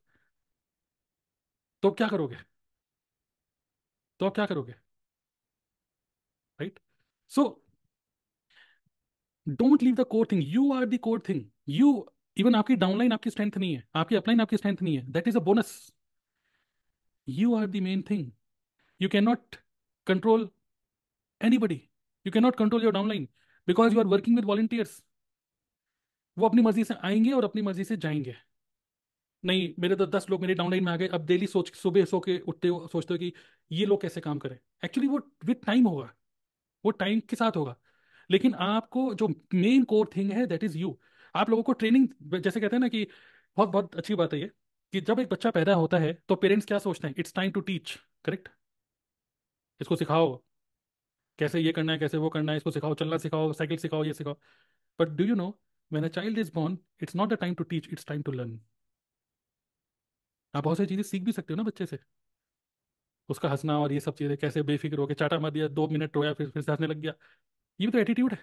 तो क्या करोगे? तो आप क्या करोगे? Right? So don't leave the core thing, you are the core thing. You, even आपकी डाउनलाइन आपकी स्ट्रेंथ नहीं है, आपकी अपलाइन आपकी स्ट्रेंथ नहीं है, that is a bonus. You are the main thing. You can not control anybody, you can not control your downline because you are working with volunteers. वो अपनी मर्जी से आएंगे और अपनी मर्जी से जाएंगे। नहीं, मेरे तो दस लोग मेरे डाउनलाइन में आ गए, अब डेली सोच, सुबह सो के उठते हो, सोचते हो कि ये लोग कैसे काम करें। एक्चुअली वो विद टाइम होगा, वो टाइम के साथ होगा, लेकिन आपको जो मेन कोर थिंग है दैट इज यू। आप लोगों को ट्रेनिंग, जैसे कहते हैं ना कि बहुत बहुत अच्छी बात है ये, कि जब एक बच्चा पैदा होता है तो पेरेंट्स क्या सोचते हैं? It's time to teach. Correct? इसको सिखाओ कैसे ये करना है, कैसे वो करना है, इसको सिखाओ चलना, सिखाओ साइकिल, सिखाओ ये सिखाओ। But do you know when a child is born, it's not a time to teach, it's time to learn. आप बहुत सारी चीज़ें सीख भी सकते हो ना बच्चे से, उसका हंसना और ये सब चीज़ें, कैसे बेफिक्र होकर चाटा मार दिया, दो मिनट रोया, फिर फिर से हंसने लग गया, ये भी तो एटीट्यूड है।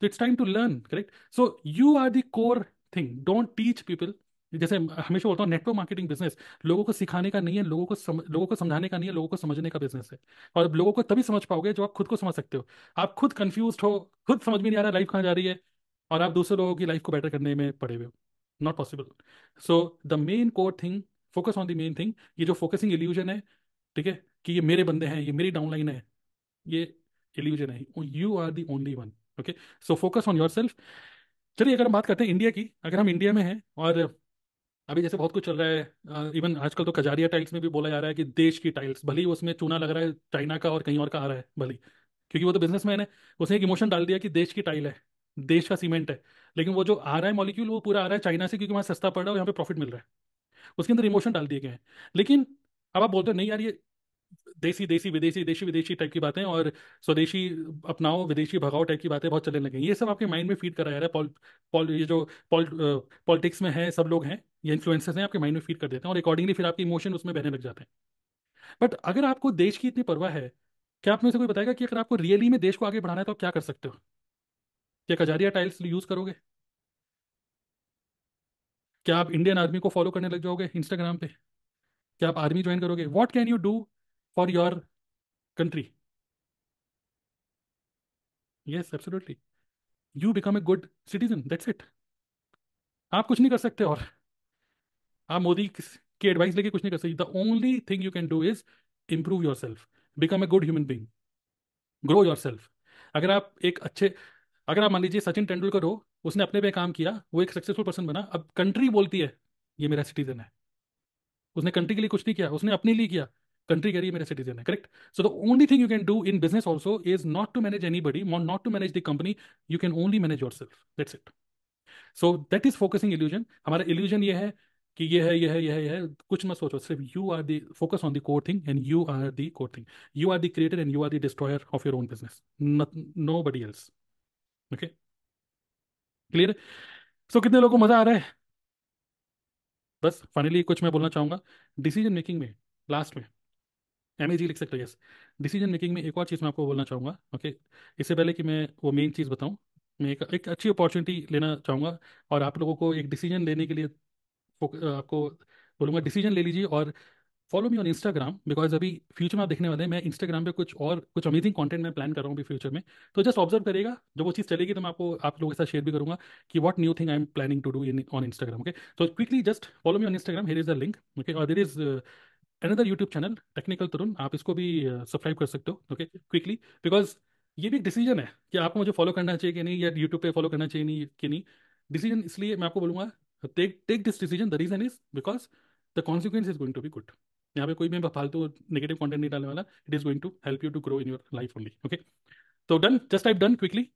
तो it's time to learn. Correct? So you are the core thing, don't teach people. जैसे हमेशा बोलता हूँ, नेटवर्क मार्केटिंग बिजनेस लोगों को सिखाने का नहीं है, लोगों को सम, लोगों को समझाने का नहीं है, लोगों को समझने का बिजनेस है। और लोगों को तभी समझ पाओगे जो आप खुद को समझ सकते हो। आप खुद कंफ्यूज हो, खुद समझ में नहीं आ रहा लाइफ कहाँ जा रही है, और आप दूसरे लोगों की लाइफ को बेटर करने में पड़े हुए हो, not possible. So the main core thing, focus on the main thing. ये जो फोकसिंग इल्यूजन है, ठीक है, कि ये मेरे बंदे हैं, ये मेरी डाउनलाइन है, ये इल्यूजन है। You are the only one. Okay, so focus on your self. चलिए, अगर हम बात करते हैं इंडिया की, अगर हम इंडिया में हैं और अभी जैसे बहुत कुछ चल रहा है, इवन आजकल तो कजारिया टाइल्स में भी बोला जा रहा है कि देश की टाइल्स, भले ही उसमें चूना लग रहा है चाइना का और कहीं और का आ रहा है, भले ही, क्योंकि वो तो बिजनेसमैन है, उसने एक इमोशन डाल दिया कि देश की टाइल है, देश का सीमेंट है, लेकिन वो जो आ रहा है मॉलिक्यूल वो पूरा आ रहा है चाइना से, क्योंकि वहाँ सस्ता पड़ रहा है और यहाँ पे प्रॉफिट मिल रहा है, उसके अंदर इमोशन डाल दिए गए हैं। लेकिन अब आप बोलते हो नहीं यार ये देसी देसी विदेशी देशी विदेशी टाइप की बातें और स्वदेशी अपनाओ विदेशी भगाओ टाइप की बातें बहुत चलने लगी हैं। ये सब आपके माइंड में फीड करा जा रहा है। पॉल पॉल ये जो पॉलिटिक्स में है, सब लोग हैं, ये इन्फ्लुएंसर्स हैं, आपके माइंड में फीड कर देते हैं और अकॉर्डिंगली फिर आपके इमोशन उसमें बहने लग जाते हैं। बट अगर आपको देश की इतनी परवाह है, क्या आप में से कोई बताएगा कि अगर आपको रियली में देश को आगे बढ़ाना है तो आप क्या कर सकते हो? क्या कजारिया टाइल्स यूज़ करोगे? क्या आप इंडियन आर्मी को फॉलो करने लग जाओगे इंस्टाग्राम पे? क्या आप आर्मी ज्वाइन करोगे? What can you do for your country? Yes absolutely, you become a good citizen, that's it. आप कुछ नहीं कर सकते और आप मोदी की एडवाइस लेके कुछ नहीं कर सकते। The only thing you can do is improve yourself, become a good human being, grow yourself. अगर आप एक अच्छे, अगर आप मान लीजिए सचिन तेंदुलकर हो, उसने अपने पे काम किया, वो एक सक्सेसफुल पर्सन बना, अब कंट्री बोलती है ये मेरा सिटीजन है। उसने कंट्री के लिए कुछ नहीं किया, उसने अपने लिए किया, कंट्री कह रही है मेरा सिटीजन है, correct? So the only thing you can do in business also is not to manage anybody, not to manage the company, you can only manage yourself, that's it. So that is focusing illusion. हमारा illusion ये है कि ये है ये है ये है ये है, कुछ मत सोचो, सिर्फ you are the focus on the core thing and you are the core thing, you are the creator and you are the destroyer of your own business, nobody else. Okay, clear? सो कितने लोगों को मजा आ रहा है? बस finally कुछ मैं बोलना चाहूँगा, डिसीजन मेकिंग में लास्ट में एम ए जी लिख सकते हो। यस, डिसीजन मेकिंग में एक और चीज़ मैं आपको बोलना चाहूँगा। ओके, इससे पहले कि मैं वो मेन चीज़ बताऊँ, मैं एक, एक अच्छी अपॉर्चुनिटी लेना चाहूँगा और आप लोगों को एक डिसीजन लेने के लिए आपको बोलूँगा डिसीजन ले लीजिए और follow me on Instagram, because अभी फ्यूचर में आप देखने वाले हैं मैं इंस्टाग्राम पे कुछ और कुछ अमेजिंग कंटेंट मैं प्लान कर रहा हूँ अभी फ्यूचर में। तो जस्ट ऑब्जर्व करेगा, जब वो चीज़ चलेगी तो मैं आपको आप लोगों के साथ शेयर भी करूँगा कि what new thing I am planning to do in on Instagram. Okay, तो quickly just follow me on Instagram, here is the link. Okay, और there is another YouTube channel technical Tarun, आप इसको भी सब्सक्राइब uh, कर सकते हो। Okay, quickly, because ये भी एक डिसीजन है कि आपको मुझे फॉलो करना चाहिए कि नहीं, या यूट्यूब पे फॉलो करना चाहिए नहीं कि नहीं। डिसीजन इसलिए मैं आपको बोलूँगा take take this decision, the reason is because the consequence is going to be good. यहाँ पे कोई भी फालतू नेगेटिव कंटेंट नहीं डालने वाला, it is going to help you to grow in your life only. Okay, तो done, just type done quickly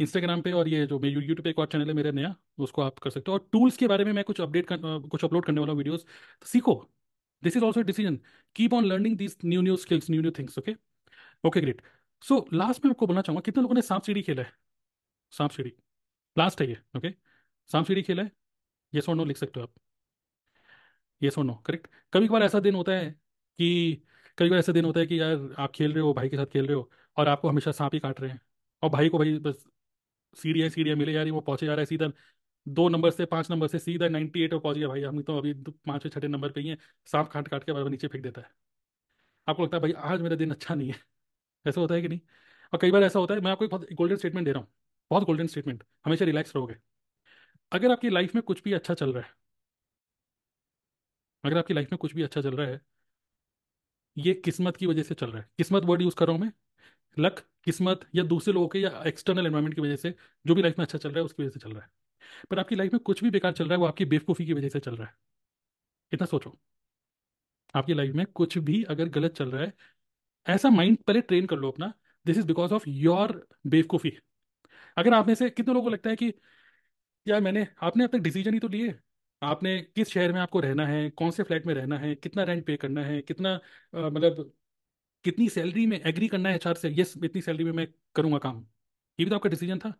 Instagram पे, और ये जो मैं यूट्यूब पे एक और चैनल है मेरा नया, उसको आप कर सकते हो। और टूल्स के बारे में मैं कुछ अपडेट कर, कुछ अपलोड करने वाला वीडियोस, तो सीखो, this is also a decision, keep on learning this new new skills, new new things. Okay, okay great. So last में आपको बोलना चाहूँगा, कितने लोगों ने सांप सीढ़ी खेला है? सांप सीढ़ी लास्ट है ये। ओके, सांप सीढ़ी खेला है, येस और नो लिख सकते हो आप, येस और नो, करेक्ट? कभी कभार ऐसा दिन होता है कि कभी कभार ऐसा दिन होता है कि यार आप खेल रहे हो, भाई के साथ खेल रहे हो और आपको हमेशा सांप ही काट रहे हैं, और भाई को भाई बस सीढ़िया सीढ़िया मिले यार, वो पहुँचे जा रहा है सीधा दो नंबर से पाँच नंबर से सीधा नाइन्टी एट पर पहुँच गया, भाई हम तो अभी पाँचवें छठे नंबर पर ही हैं, सांप काट काट के बार बार नीचे फेंक देता है। आपको लगता है भाई आज मेरा दिन अच्छा नहीं है, ऐसा होता है कि नहीं? और कई बार ऐसा होता है, मैं आपको एक बहुत गोल्डन स्टेटमेंट दे रहा हूँ, बहुत गोल्डन स्टेटमेंट, हमेशा रिलैक्स रहोगे। अगर आपकी लाइफ में कुछ भी अच्छा चल रहा है, अगर आपकी लाइफ में कुछ भी अच्छा चल रहा है, ये किस्मत की वजह से चल रहा है। किस्मत वर्ड यूज़ कर रहा हूँ मैं, लक, किस्मत या दूसरे लोगों के या एक्सटर्नल एनवायरनमेंट की वजह से, जो भी लाइफ में अच्छा चल रहा है उसकी वजह से चल रहा है। पर आपकी लाइफ में कुछ भी बेकार चल रहा है वो आपकी बेवकूफ़ी की वजह से चल रहा है। इतना सोचो, आपकी लाइफ में कुछ भी अगर गलत चल रहा है, ऐसा माइंड पहले ट्रेन कर लो अपना, this is because of your बेवकूफ़ी। अगर आप में से कितने लोगों को लगता है कि यार मैंने, आपने अब तक डिसीजन ही तो लिए, आपने किस शहर में आपको रहना है, कौन से फ्लैट में रहना है, कितना रेंट पे करना है, कितना मतलब कितनी सैलरी में एग्री करना है एचआर से, यस इतनी सैलरी में मैं करूँगा काम, ये भी तो आपका डिसीजन था।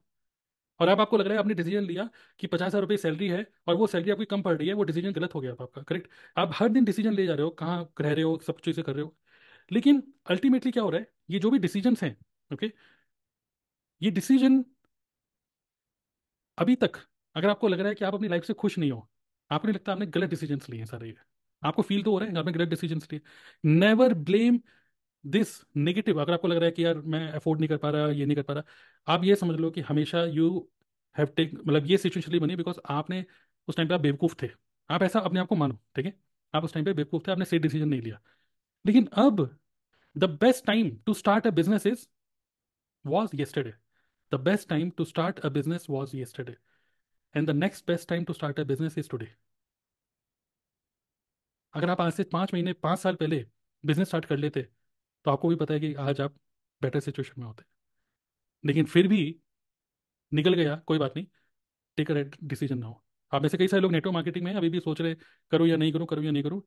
और अब आप आपको लग रहा है आपने डिसीजन लिया कि पचास हज़ार रुपये सैलरी है और वो सैलरी आपकी कम पड़ रही है, वो डिसीजन गलत हो गया आपका, करेक्ट? आप हर दिन डिसीजन ले जा रहे हो, कहाँ रह रहे हो, सब चीज़ें कर रहे हो, लेकिन अल्टीमेटली क्या हो रहा है, ये जो भी डिसीजनस हैं, ओके, ये डिसीजन अभी तक, अगर आपको लग रहा है कि आप अपनी लाइफ से खुश नहीं हो, आपको नहीं लगता आपने गलत डिसीजंस लिए हैं सारे, ये आपको फील तो हो रहा है आपने गलत डिसीजंस लिए। Never blame this negative. अगर आपको लग रहा है कि यार मैं अफोर्ड नहीं कर पा रहा, ये नहीं कर पा रहा, आप ये समझ लो कि हमेशा यू हैव टेक, मतलब ये सिचुएशन बनी बिकॉज आपने उस टाइम पर, आप बेवकूफ़ थे, आप ऐसा अपने आप को मानो, ठीक है? आप उस टाइम पर बेवकूफ़ थे, आपने सही डिसीजन नहीं लिया। लेकिन अब the best time to start a business is was yesterday, the best time to start a business was yesterday and the next best time to start a business is today. अगर आप आज से पाँच महीने पाँच साल पहले बिजनेस स्टार्ट कर लेते तो आपको भी पता है कि आज आप बेटर सिचुएशन में होते, लेकिन फिर भी निकल गया, कोई बात नहीं, टेक अ राइट डिसीजन ना हो। आप में से कई सारे लोग नेटवर्क मार्केटिंग में अभी भी सोच रहे करो या नहीं करो, करो या नहीं करो।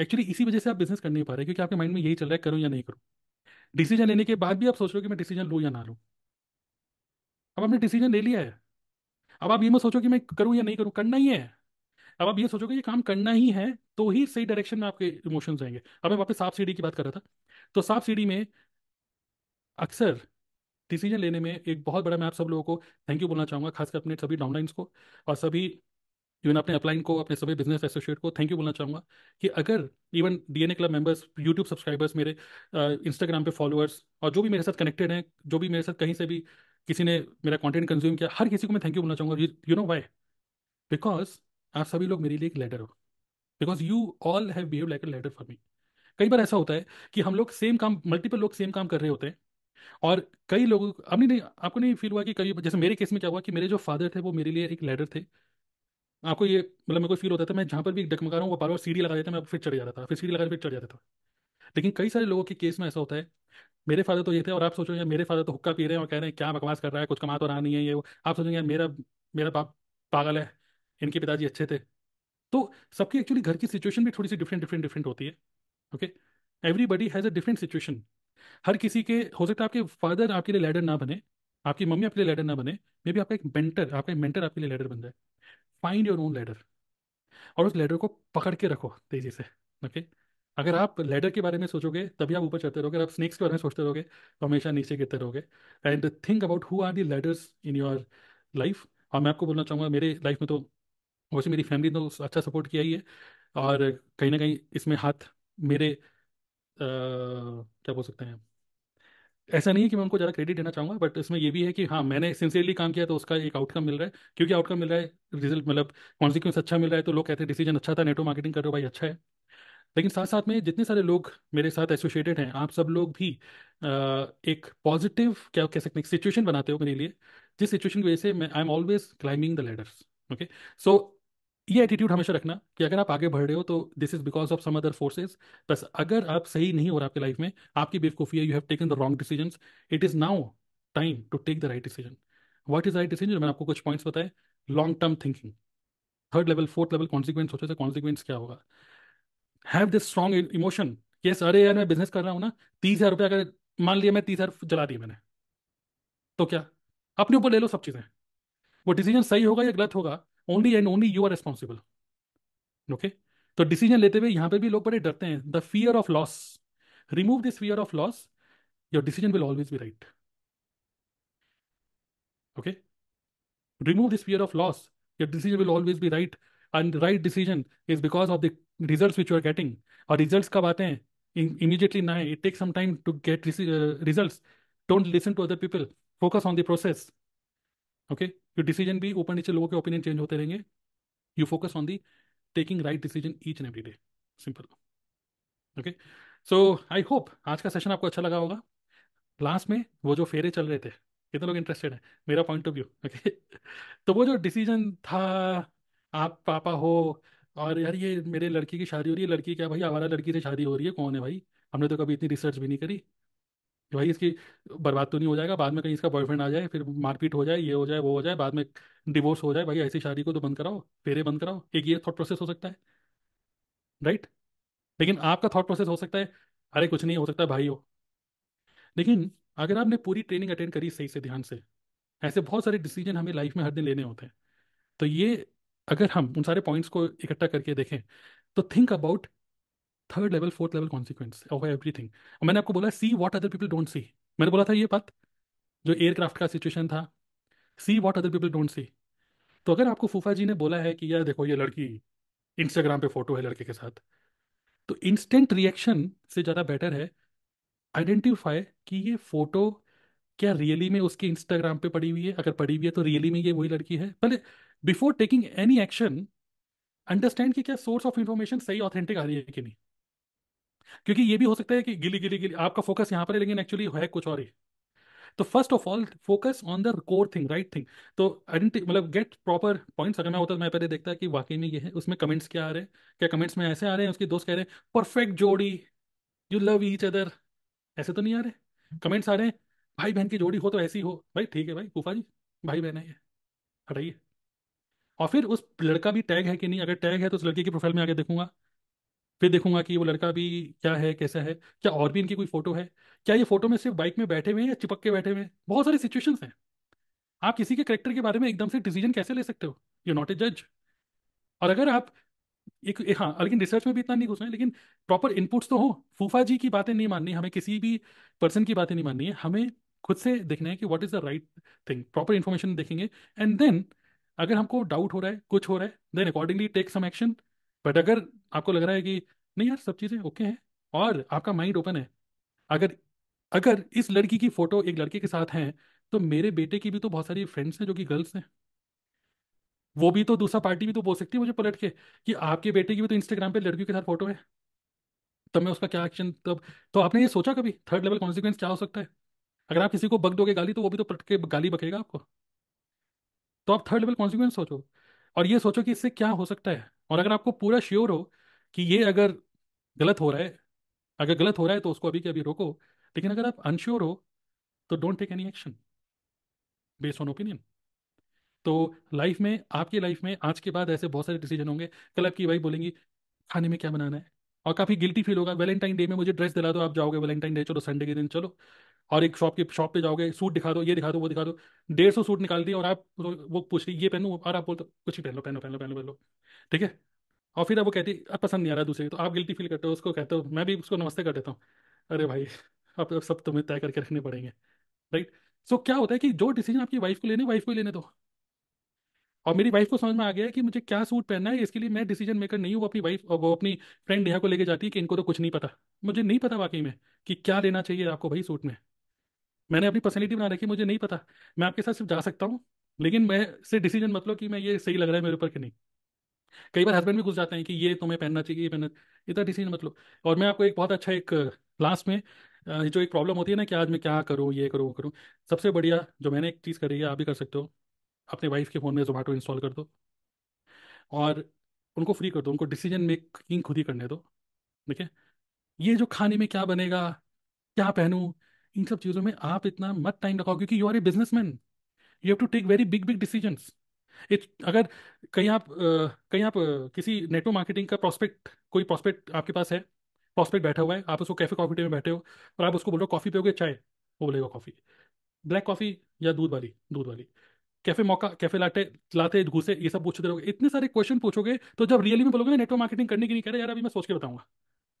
एक्चुअली इसी वजह से आप बिजनेस कर नहीं पा रहे, क्योंकि आपके माइंड में यही चल रहा है करो या नहीं करो। डिसीजन लेने के बाद भी आप सोच रहे हो कि मैं डिसीजन लूँ या ना लूँ। अब आपने डिसीजन ले लिया है, अब आप ये मत सोचो कि मैं करूँ या नहीं करूँ, करना ही है। अब आप ये सोचोगे ये काम करना ही है तो ही सही डायरेक्शन में आपके इमोशंस आएंगे। अब मैं वापस सांप सीढ़ी की बात कर रहा था, तो सांप सीढ़ी में अक्सर डिसीजन लेने में एक बहुत बड़ा, मैं आप सब लोगों को थैंक यू बोलना चाहूँगा, खासकर अपने सभी डाउनलाइंस को और सभी इवन अपने अपलाइन को, अपने सभी बिजनेस एसोसिएट को थैंक यू बोलना चाहूँगा कि अगर even DNA club members, YouTube subscribers, मेरे इंस्टाग्राम पे फॉलोअर्स और जो भी मेरे साथ कनेक्टेड हैं, जो भी मेरे साथ कहीं से भी किसी ने मेरा कंटेंट कंज्यूम किया, हर किसी को मैं थैंक यू बोलना चाहूँगा। You know why? बिकॉज आप सभी लोग मेरे लिए एक लेडर हो, because you all have behave like a ladder for me. कई बार ऐसा होता है कि हम लोग सेम काम, मल्टीपल लोग सेम काम कर रहे होते हैं और कई लोगों अब नहीं, नहीं आपको नहीं फील हुआ कि कई, जैसे मेरे केस में क्या हुआ कि मेरे जो फादर थे वो मेरे लिए एक लेडर थे। आपको ये मतलब मेरे को फील होता था मैं जहाँ पर भी एक डकमगा रहा हूँ वो बार बार सीढ़ी लगा देता, मैं फिर चढ़ जा रहा था, फिर सीढ़ी लगा फिर चढ़ जाता था। लेकिन कई सारे लोगों के केस में ऐसा होता है मेरे फादर तो ये थे, और आप सोचो यार मेरे फादर तो हुक्का पी रहे हैं और कह रहे हैं क्या बकवास कर रहा है, कुछ कमा तो रहा नहीं है ये वो। आप सोचेंगे यार मेरा मेरा बाप पागल है, इनके पिताजी अच्छे थे। तो सबकी एक्चुअली घर की सिचुएशन भी थोड़ी सी डिफरेंट डिफरेंट डिफरेंट होती है। Okay, everybody has a different situation. हर किसी के, हो सकता है आपके फादर आपके लिए लैडर ना बने, आपकी मम्मी आपके लिए लैडर ना बने, मे बी आपका एक मेंटर, आपका मेंटर आपके लिए लैडर बन जाए। फाइंड योर ओन लैडर और उस लैडर को पकड़ के रखो तेजी से। ओके, अगर आप लैडर के बारे में सोचोगे तभी आप ऊपर चढ़ते रहोगे, अगर आप स्नेक्स के बारे में सोचते रहोगे तो हमेशा नीचे गिरते रहोगे। And think about who are the ladders in your life. और मैं आपको बोलना चाहूँगा मेरे लाइफ में तो वैसे मेरी फैमिली ने तो अच्छा सपोर्ट किया ही है, और कहीं ना कहीं इसमें हाथ मेरे आ, क्या बोल सकते हैं, ऐसा नहीं है कि मैं उनको ज़्यादा क्रेडिट देना चाहूँगा, बट इसमें ये भी है कि हाँ मैंने सिंसियरली काम किया तो उसका एक आउटकम मिल रहा है। क्योंकि आउटकम मिल रहा है, रिजल्ट मतलब कॉन्सिक्वेंस अच्छा मिल रहा है, तो लोग कहते हैं डिसीजन अच्छा था, नेटवर्क मार्केटिंग कर रहे हो भाई, अच्छा है। लेकिन साथ साथ में जितने सारे लोग मेरे साथ एसोसिएटेड हैं, आप सब लोग भी आ, एक पॉजिटिव क्या कह सकते हैं सिचुएशन बनाते हो मेरे लिए, जिस सिचुएशन की वजह से मैं I am always climbing the ladders. Okay, so ये एटीट्यूड हमेशा रखना कि अगर आप आगे बढ़ रहे हो तो this is because of some other forces. बस अगर आप सही नहीं हो रहा आपके लाइफ में, आपकी बेवकूफ़ी है, you have taken the wrong decisions. It is now time to take the right decision. What is right decision? मैंने आपको कुछ पॉइंट्स बताए, long term thinking, third level, fourth level consequence सोचे, कॉन्सिक्वेंस क्या होगा, have this strong emotion. Yes, अरे यार मैं बिजनेस कर रहा हूँ ना, तीस हज़ार रुपये अगर मान लिया, मैं तीस हज़ार जला दिए मैंने तो क्या, अपने ऊपर ले लो सब चीज़ें। वो डिसीजन सही होगा या गलत होगा, only and only you are responsible. Okay, तो डिसीजन लेते हुए यहाँ पे भी लोग बड़े डरते हैं, the fear of loss. Remove this fear of loss, your decision will always be right. Okay, remove this fear of loss, your decision will always be right. And right decision is because of the results which you are getting. और results कब आते हैं? Immediately ना, it take some time to get results. Don't listen to other people, focus on the process. Okay, तो decision भी ऊपर नीचे लोगों के ओपिनियन चेंज होते रहेंगे, you focus on the taking right decision each and every day, simple. Okay, so I hope आज का सेशन आपको अच्छा लगा होगा। लास्ट में वो जो फेरे चल रहे थे, कितने लोग इंटरेस्टेड हैं मेरा पॉइंट ऑफ व्यू? ओके, तो वो जो डिसीजन था, आप पापा हो और यार ये मेरे लड़की की शादी हो रही है, लड़की क्या भाई आवारा लड़की से शादी हो रही है, कौन है भाई, हमने तो कभी इतनी रिसर्च भी नहीं करी कि भाई इसकी बर्बाद तो नहीं हो जाएगा, बाद में कहीं इसका बॉयफ्रेंड आ जाए, फिर मारपीट हो जाए, ये हो जाए वो हो जाए, बाद में डिवोर्स हो जाए। भाई ऐसी शादी को तो बंद कराओ, फेरे बंद कराओ। एक ये थॉट प्रोसेस हो सकता है, राइट? लेकिन आपका थॉट प्रोसेस हो सकता है अरे कुछ नहीं हो सकता भाई हो। लेकिन अगर आपने पूरी ट्रेनिंग अटेंड करी सही से, ध्यान से, ऐसे बहुत सारे डिसीजन हमें लाइफ में हर दिन लेने होते हैं, तो ये अगर हम उन सारे पॉइंट्स को इकट्ठा करके देखें तो think about third level, fourth level consequence of everything. और मैंने आपको बोला see what other people don't see. मैंने बोला था ये बात जो एयरक्राफ्ट का सिचुएशन था, see what other people don't see. तो अगर आपको फूफा जी ने बोला है कि यार देखो ये लड़की इंस्टाग्राम पे फोटो है लड़के के साथ, तो इंस्टेंट रिएक्शन से ज़्यादा बेटर है आइडेंटिफाई कि ये फोटो क्या रियली में उसके इंस्टाग्राम पे पड़ी हुई है, अगर पड़ी हुई है तो रियली में ये वही लड़की है। पहले before taking any action understand कि क्या सोर्स ऑफ इन्फॉर्मेशन सही ऑथेंटिक आ रही है कि नहीं, क्योंकि ये भी हो सकता है कि गिली गिली गिली आपका फोकस यहाँ पर है लेकिन एक्चुअली है कुछ और ही। तो first of all focus on the core thing, right thing. तो मतलब गेट प्रॉपर पॉइंट्स. अगर मैं होता तो मैं पहले देखता कि वाकई में ये है, उसमें कमेंट्स क्या आ रहे हैं, क्या कमेंट्स में ऐसे आ रहे हैं उसके दोस्त कह रहे हैं परफेक्ट जोड़ी, यू लव ईच अदर, ऐसे तो नहीं आ रहे. कमेंट्स आ रहे हैं भाई बहन की जोड़ी हो तो ऐसी हो. भाई ठीक है भाई फूफा जी, भाई बहन है ये, हटाइए. और फिर उस लड़का भी टैग है कि नहीं, अगर टैग है तो उस लड़के की प्रोफाइल में आगे देखूंगा, फिर देखूंगा कि वो लड़का भी क्या है, कैसा है, क्या और भी इनकी कोई फोटो है, क्या ये फोटो में सिर्फ बाइक में बैठे हुए हैं या चिपक के बैठे हुए हैं. बहुत सारी सिचुएशंस हैं. आप किसी के करेक्टर के बारे में एकदम से डिसीजन कैसे ले सकते हो, यू नॉट ए जज. और अगर आप एक हाँ, लेकिन रिसर्च में भी इतना नहीं घुसना है, लेकिन प्रॉपर इनपुट्स तो हो. फूफा जी की बातें नहीं माननी हमें, किसी भी पर्सन की बातें नहीं माननी है, हमें खुद से देखना है कि what is the right thing. Proper information देखेंगे एंड देन अगर हमको डाउट हो रहा है, कुछ हो रहा है, then accordingly take some action. But अगर आपको लग रहा है कि नहीं यार सब चीज़ें ओके हैं और आपका माइंड ओपन है, अगर अगर इस लड़की की फ़ोटो एक लड़के के साथ हैं तो मेरे बेटे की भी तो बहुत सारी फ्रेंड्स हैं जो कि गर्ल्स हैं, वो भी तो दूसरा पार्टी भी तो बोल सकती है मुझे पलट के कि आपके बेटे की भी तो इंस्टाग्राम पे लड़कियों के साथ फोटो है, तब तो मैं उसका क्या एक्शन. तब तो आपने ये सोचा कभी थर्ड लेवल कॉन्सिक्वेंस क्या हो सकता है? अगर आप किसी को बक दोगे गाली तो वो भी तो पलट के गाली बकेगा आपको. तो आप थर्ड लेवल कॉन्सिक्वेंस सोचो और ये सोचो कि इससे क्या हो सकता है. और अगर आपको पूरा श्योर हो कि ये अगर गलत हो रहा है, अगर गलत हो रहा है तो उसको अभी के अभी रोको. लेकिन अगर आप अनश्योर हो तो don't take any action based on opinion. तो लाइफ में, आपकी लाइफ में आज के बाद ऐसे बहुत सारे डिसीजन होंगे. कल आपकी वाइफ बोलेंगी खाने में क्या बनाना है और काफ़ी गिल्टी फील होगा. वैलेंटाइन डे में मुझे ड्रेस दिला दो, आप जाओगे वैलेंटाइन डे, चलो संडे के दिन चलो, और एक शॉप के शॉप पे जाओगे, सूट दिखा दो, ये दिखा दो, वो दिखा दो, डेढ़ सौ सूट निकाल दिए और आप वो पूछ रही ये पहनूं और आप बोलते कुछ ही पहन लो पहन लो पहन लो पहन लो पहन लो, ठीक है. और फिर आप वो कहती अब पसंद नहीं आ रहा दूसरे को, तो आप गिल्टी फील करते हो, उसको कहते हो मैं भी उसको नमस्ते कर देता हूँ, अरे भाई अब अब सब तुम्हें तय करके रखने पड़ेंगे, राइट. सो क्या होता है कि जो डिसीजन आपकी वाइफ को लेने वाइफ को लेने दो. और मेरी वाइफ को समझ में आ गया है कि मुझे क्या सूट पहनना है, इसके लिए मैं डिसीजन मेकर नहीं हूँ. वो अपनी वाइफ और वो अपनी फ्रेंड नेहा को लेके जाती है कि इनको तो कुछ नहीं पता. मुझे नहीं पता वाकई में कि क्या लेना चाहिए आपको भाई सूट में. मैंने अपनी पर्सनैलिटी बना रखी, मुझे नहीं पता. मैं आपके साथ सिर्फ जा सकता हूँ, लेकिन मैं से डिसीजन मतलब कि मैं ये सही लग रहा है मेरे ऊपर कि नहीं. कई बार हस्बैंड भी घुस जाते हैं कि ये तुम्हें पहनना चाहिए, ये पहनना, इतना डिसीजन मतलब. और मैं आपको एक बहुत अच्छा एक लास्ट में जो एक प्रॉब्लम होती है ना कि आज मैं क्या करूँ, ये करूँ, वो करूँ. सबसे बढ़िया जो मैंने एक चीज़ करी है, आप भी कर सकते हो, अपने वाइफ के फ़ोन में ज़ोमैटो इंस्टॉल कर दो और उनको फ्री कर दो, उनको डिसीजन मेकिंग खुद ही करने दो. ठीक है, ये जो खाने में क्या बनेगा, क्या पहनूँ, इन सब चीज़ों में आप इतना मत टाइम लगाओ, क्योंकि you are a businessman, you have to take very big big decisions. It's अगर कहीं आप कहीं आप किसी नेटवर्क मार्केटिंग का प्रॉस्पेक्ट, कोई प्रॉस्पेक्ट आपके पास है, प्रॉस्पेक्ट बैठा हुआ है, आप उसको कैफे कॉफी डे में बैठे हो और आप उसको बोल रहे हो कॉफ़ी पियोगे चाय, वो बोलेगा कॉफ़ी, ब्लैक कॉफ़ी या दूध वाली, दूध वाली, कैफे मौका, कैफे लाटे लाते घुसे, ये सब पूछते रहोगे. इतने सारे क्वेश्चन पूछोगे तो जब रियली में बोलोगे मैं नेटवर्क मार्केटिंग करने की नहीं कह रहा यार, अभी मैं सोच के बताऊँगा,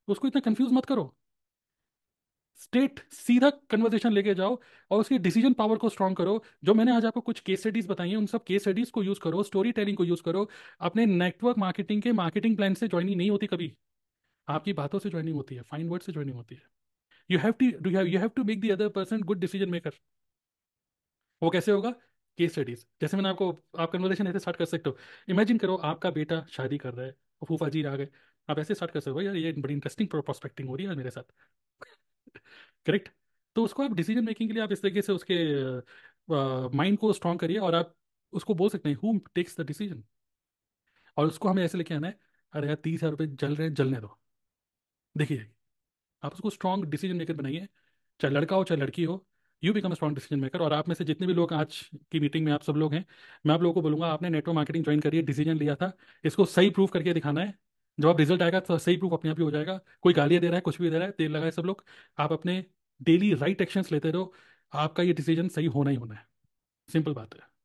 उसको इतना कन्फ्यूज़ मत करो. स्टेट सीधा कन्वर्सेशन लेके जाओ और उसकी डिसीजन पावर को स्ट्रॉन्ग करो. जो मैंने आज आपको कुछ केस स्टडीज बताई हैं, उन सब केस स्टडीज को यूज़ करो, स्टोरी टेलिंग को यूज़ करो. अपने नेटवर्क मार्केटिंग के मार्केटिंग प्लान से ज्वाइनिंग नहीं होती कभी, आपकी बातों से ज्वाइनिंग होती है, फाइन वर्ड से ज्वाइनिंग होती है. You have to you have to make the other person good decision maker. वो कैसे होगा? Case studies. जैसे मैंने आपको, आप कन्वर्सेशन ऐसे स्टार्ट कर सकते हो. इमेजिन करो आपका बेटा शादी कर रहा है और फूफा जी आ गए, आप ऐसे स्टार्ट कर सकते हो यार ये बड़ी इंटरेस्टिंग प्रोस्पेक्टिंग हो रही है मेरे साथ, करेक्ट. तो उसको आप डिसीजन मेकिंग के लिए आप इस तरीके से उसके माइंड uh, को स्ट्रॉन्ग करिए और आप उसको बोल सकते हैं हु टेक्स द डिसीजन. और उसको हमें ऐसे लेके आना है, अरे यार तीस हज़ार रुपये जल रहे हैं, जलने दो, देखिए. आप उसको स्ट्रॉन्ग डिसीजन मेकर बनाइए, चाहे लड़का हो चाहे लड़की हो, you become strong decision maker. और आप में से जितने भी लोग आज की मीटिंग में आप सब लोग हैं, मैं आप लोगों को बोलूँगा आपने नेटवर्क मार्केटिंग ज्वाइन करिए, डिसीजन लिया था, इसको सही प्रूफ करके दिखाना है. जब आप रिजल्ट आएगा तो सही प्रूफ अपने आप ही हो जाएगा. कोई गालियाँ दे रहा है, कुछ भी दे रहा है, तेल लगाए सब लोग, आप अपने डेली राइट एक्शंस लेते रहो, आपका ये डिसीजन सही होना ही होना है, सिंपल बात है.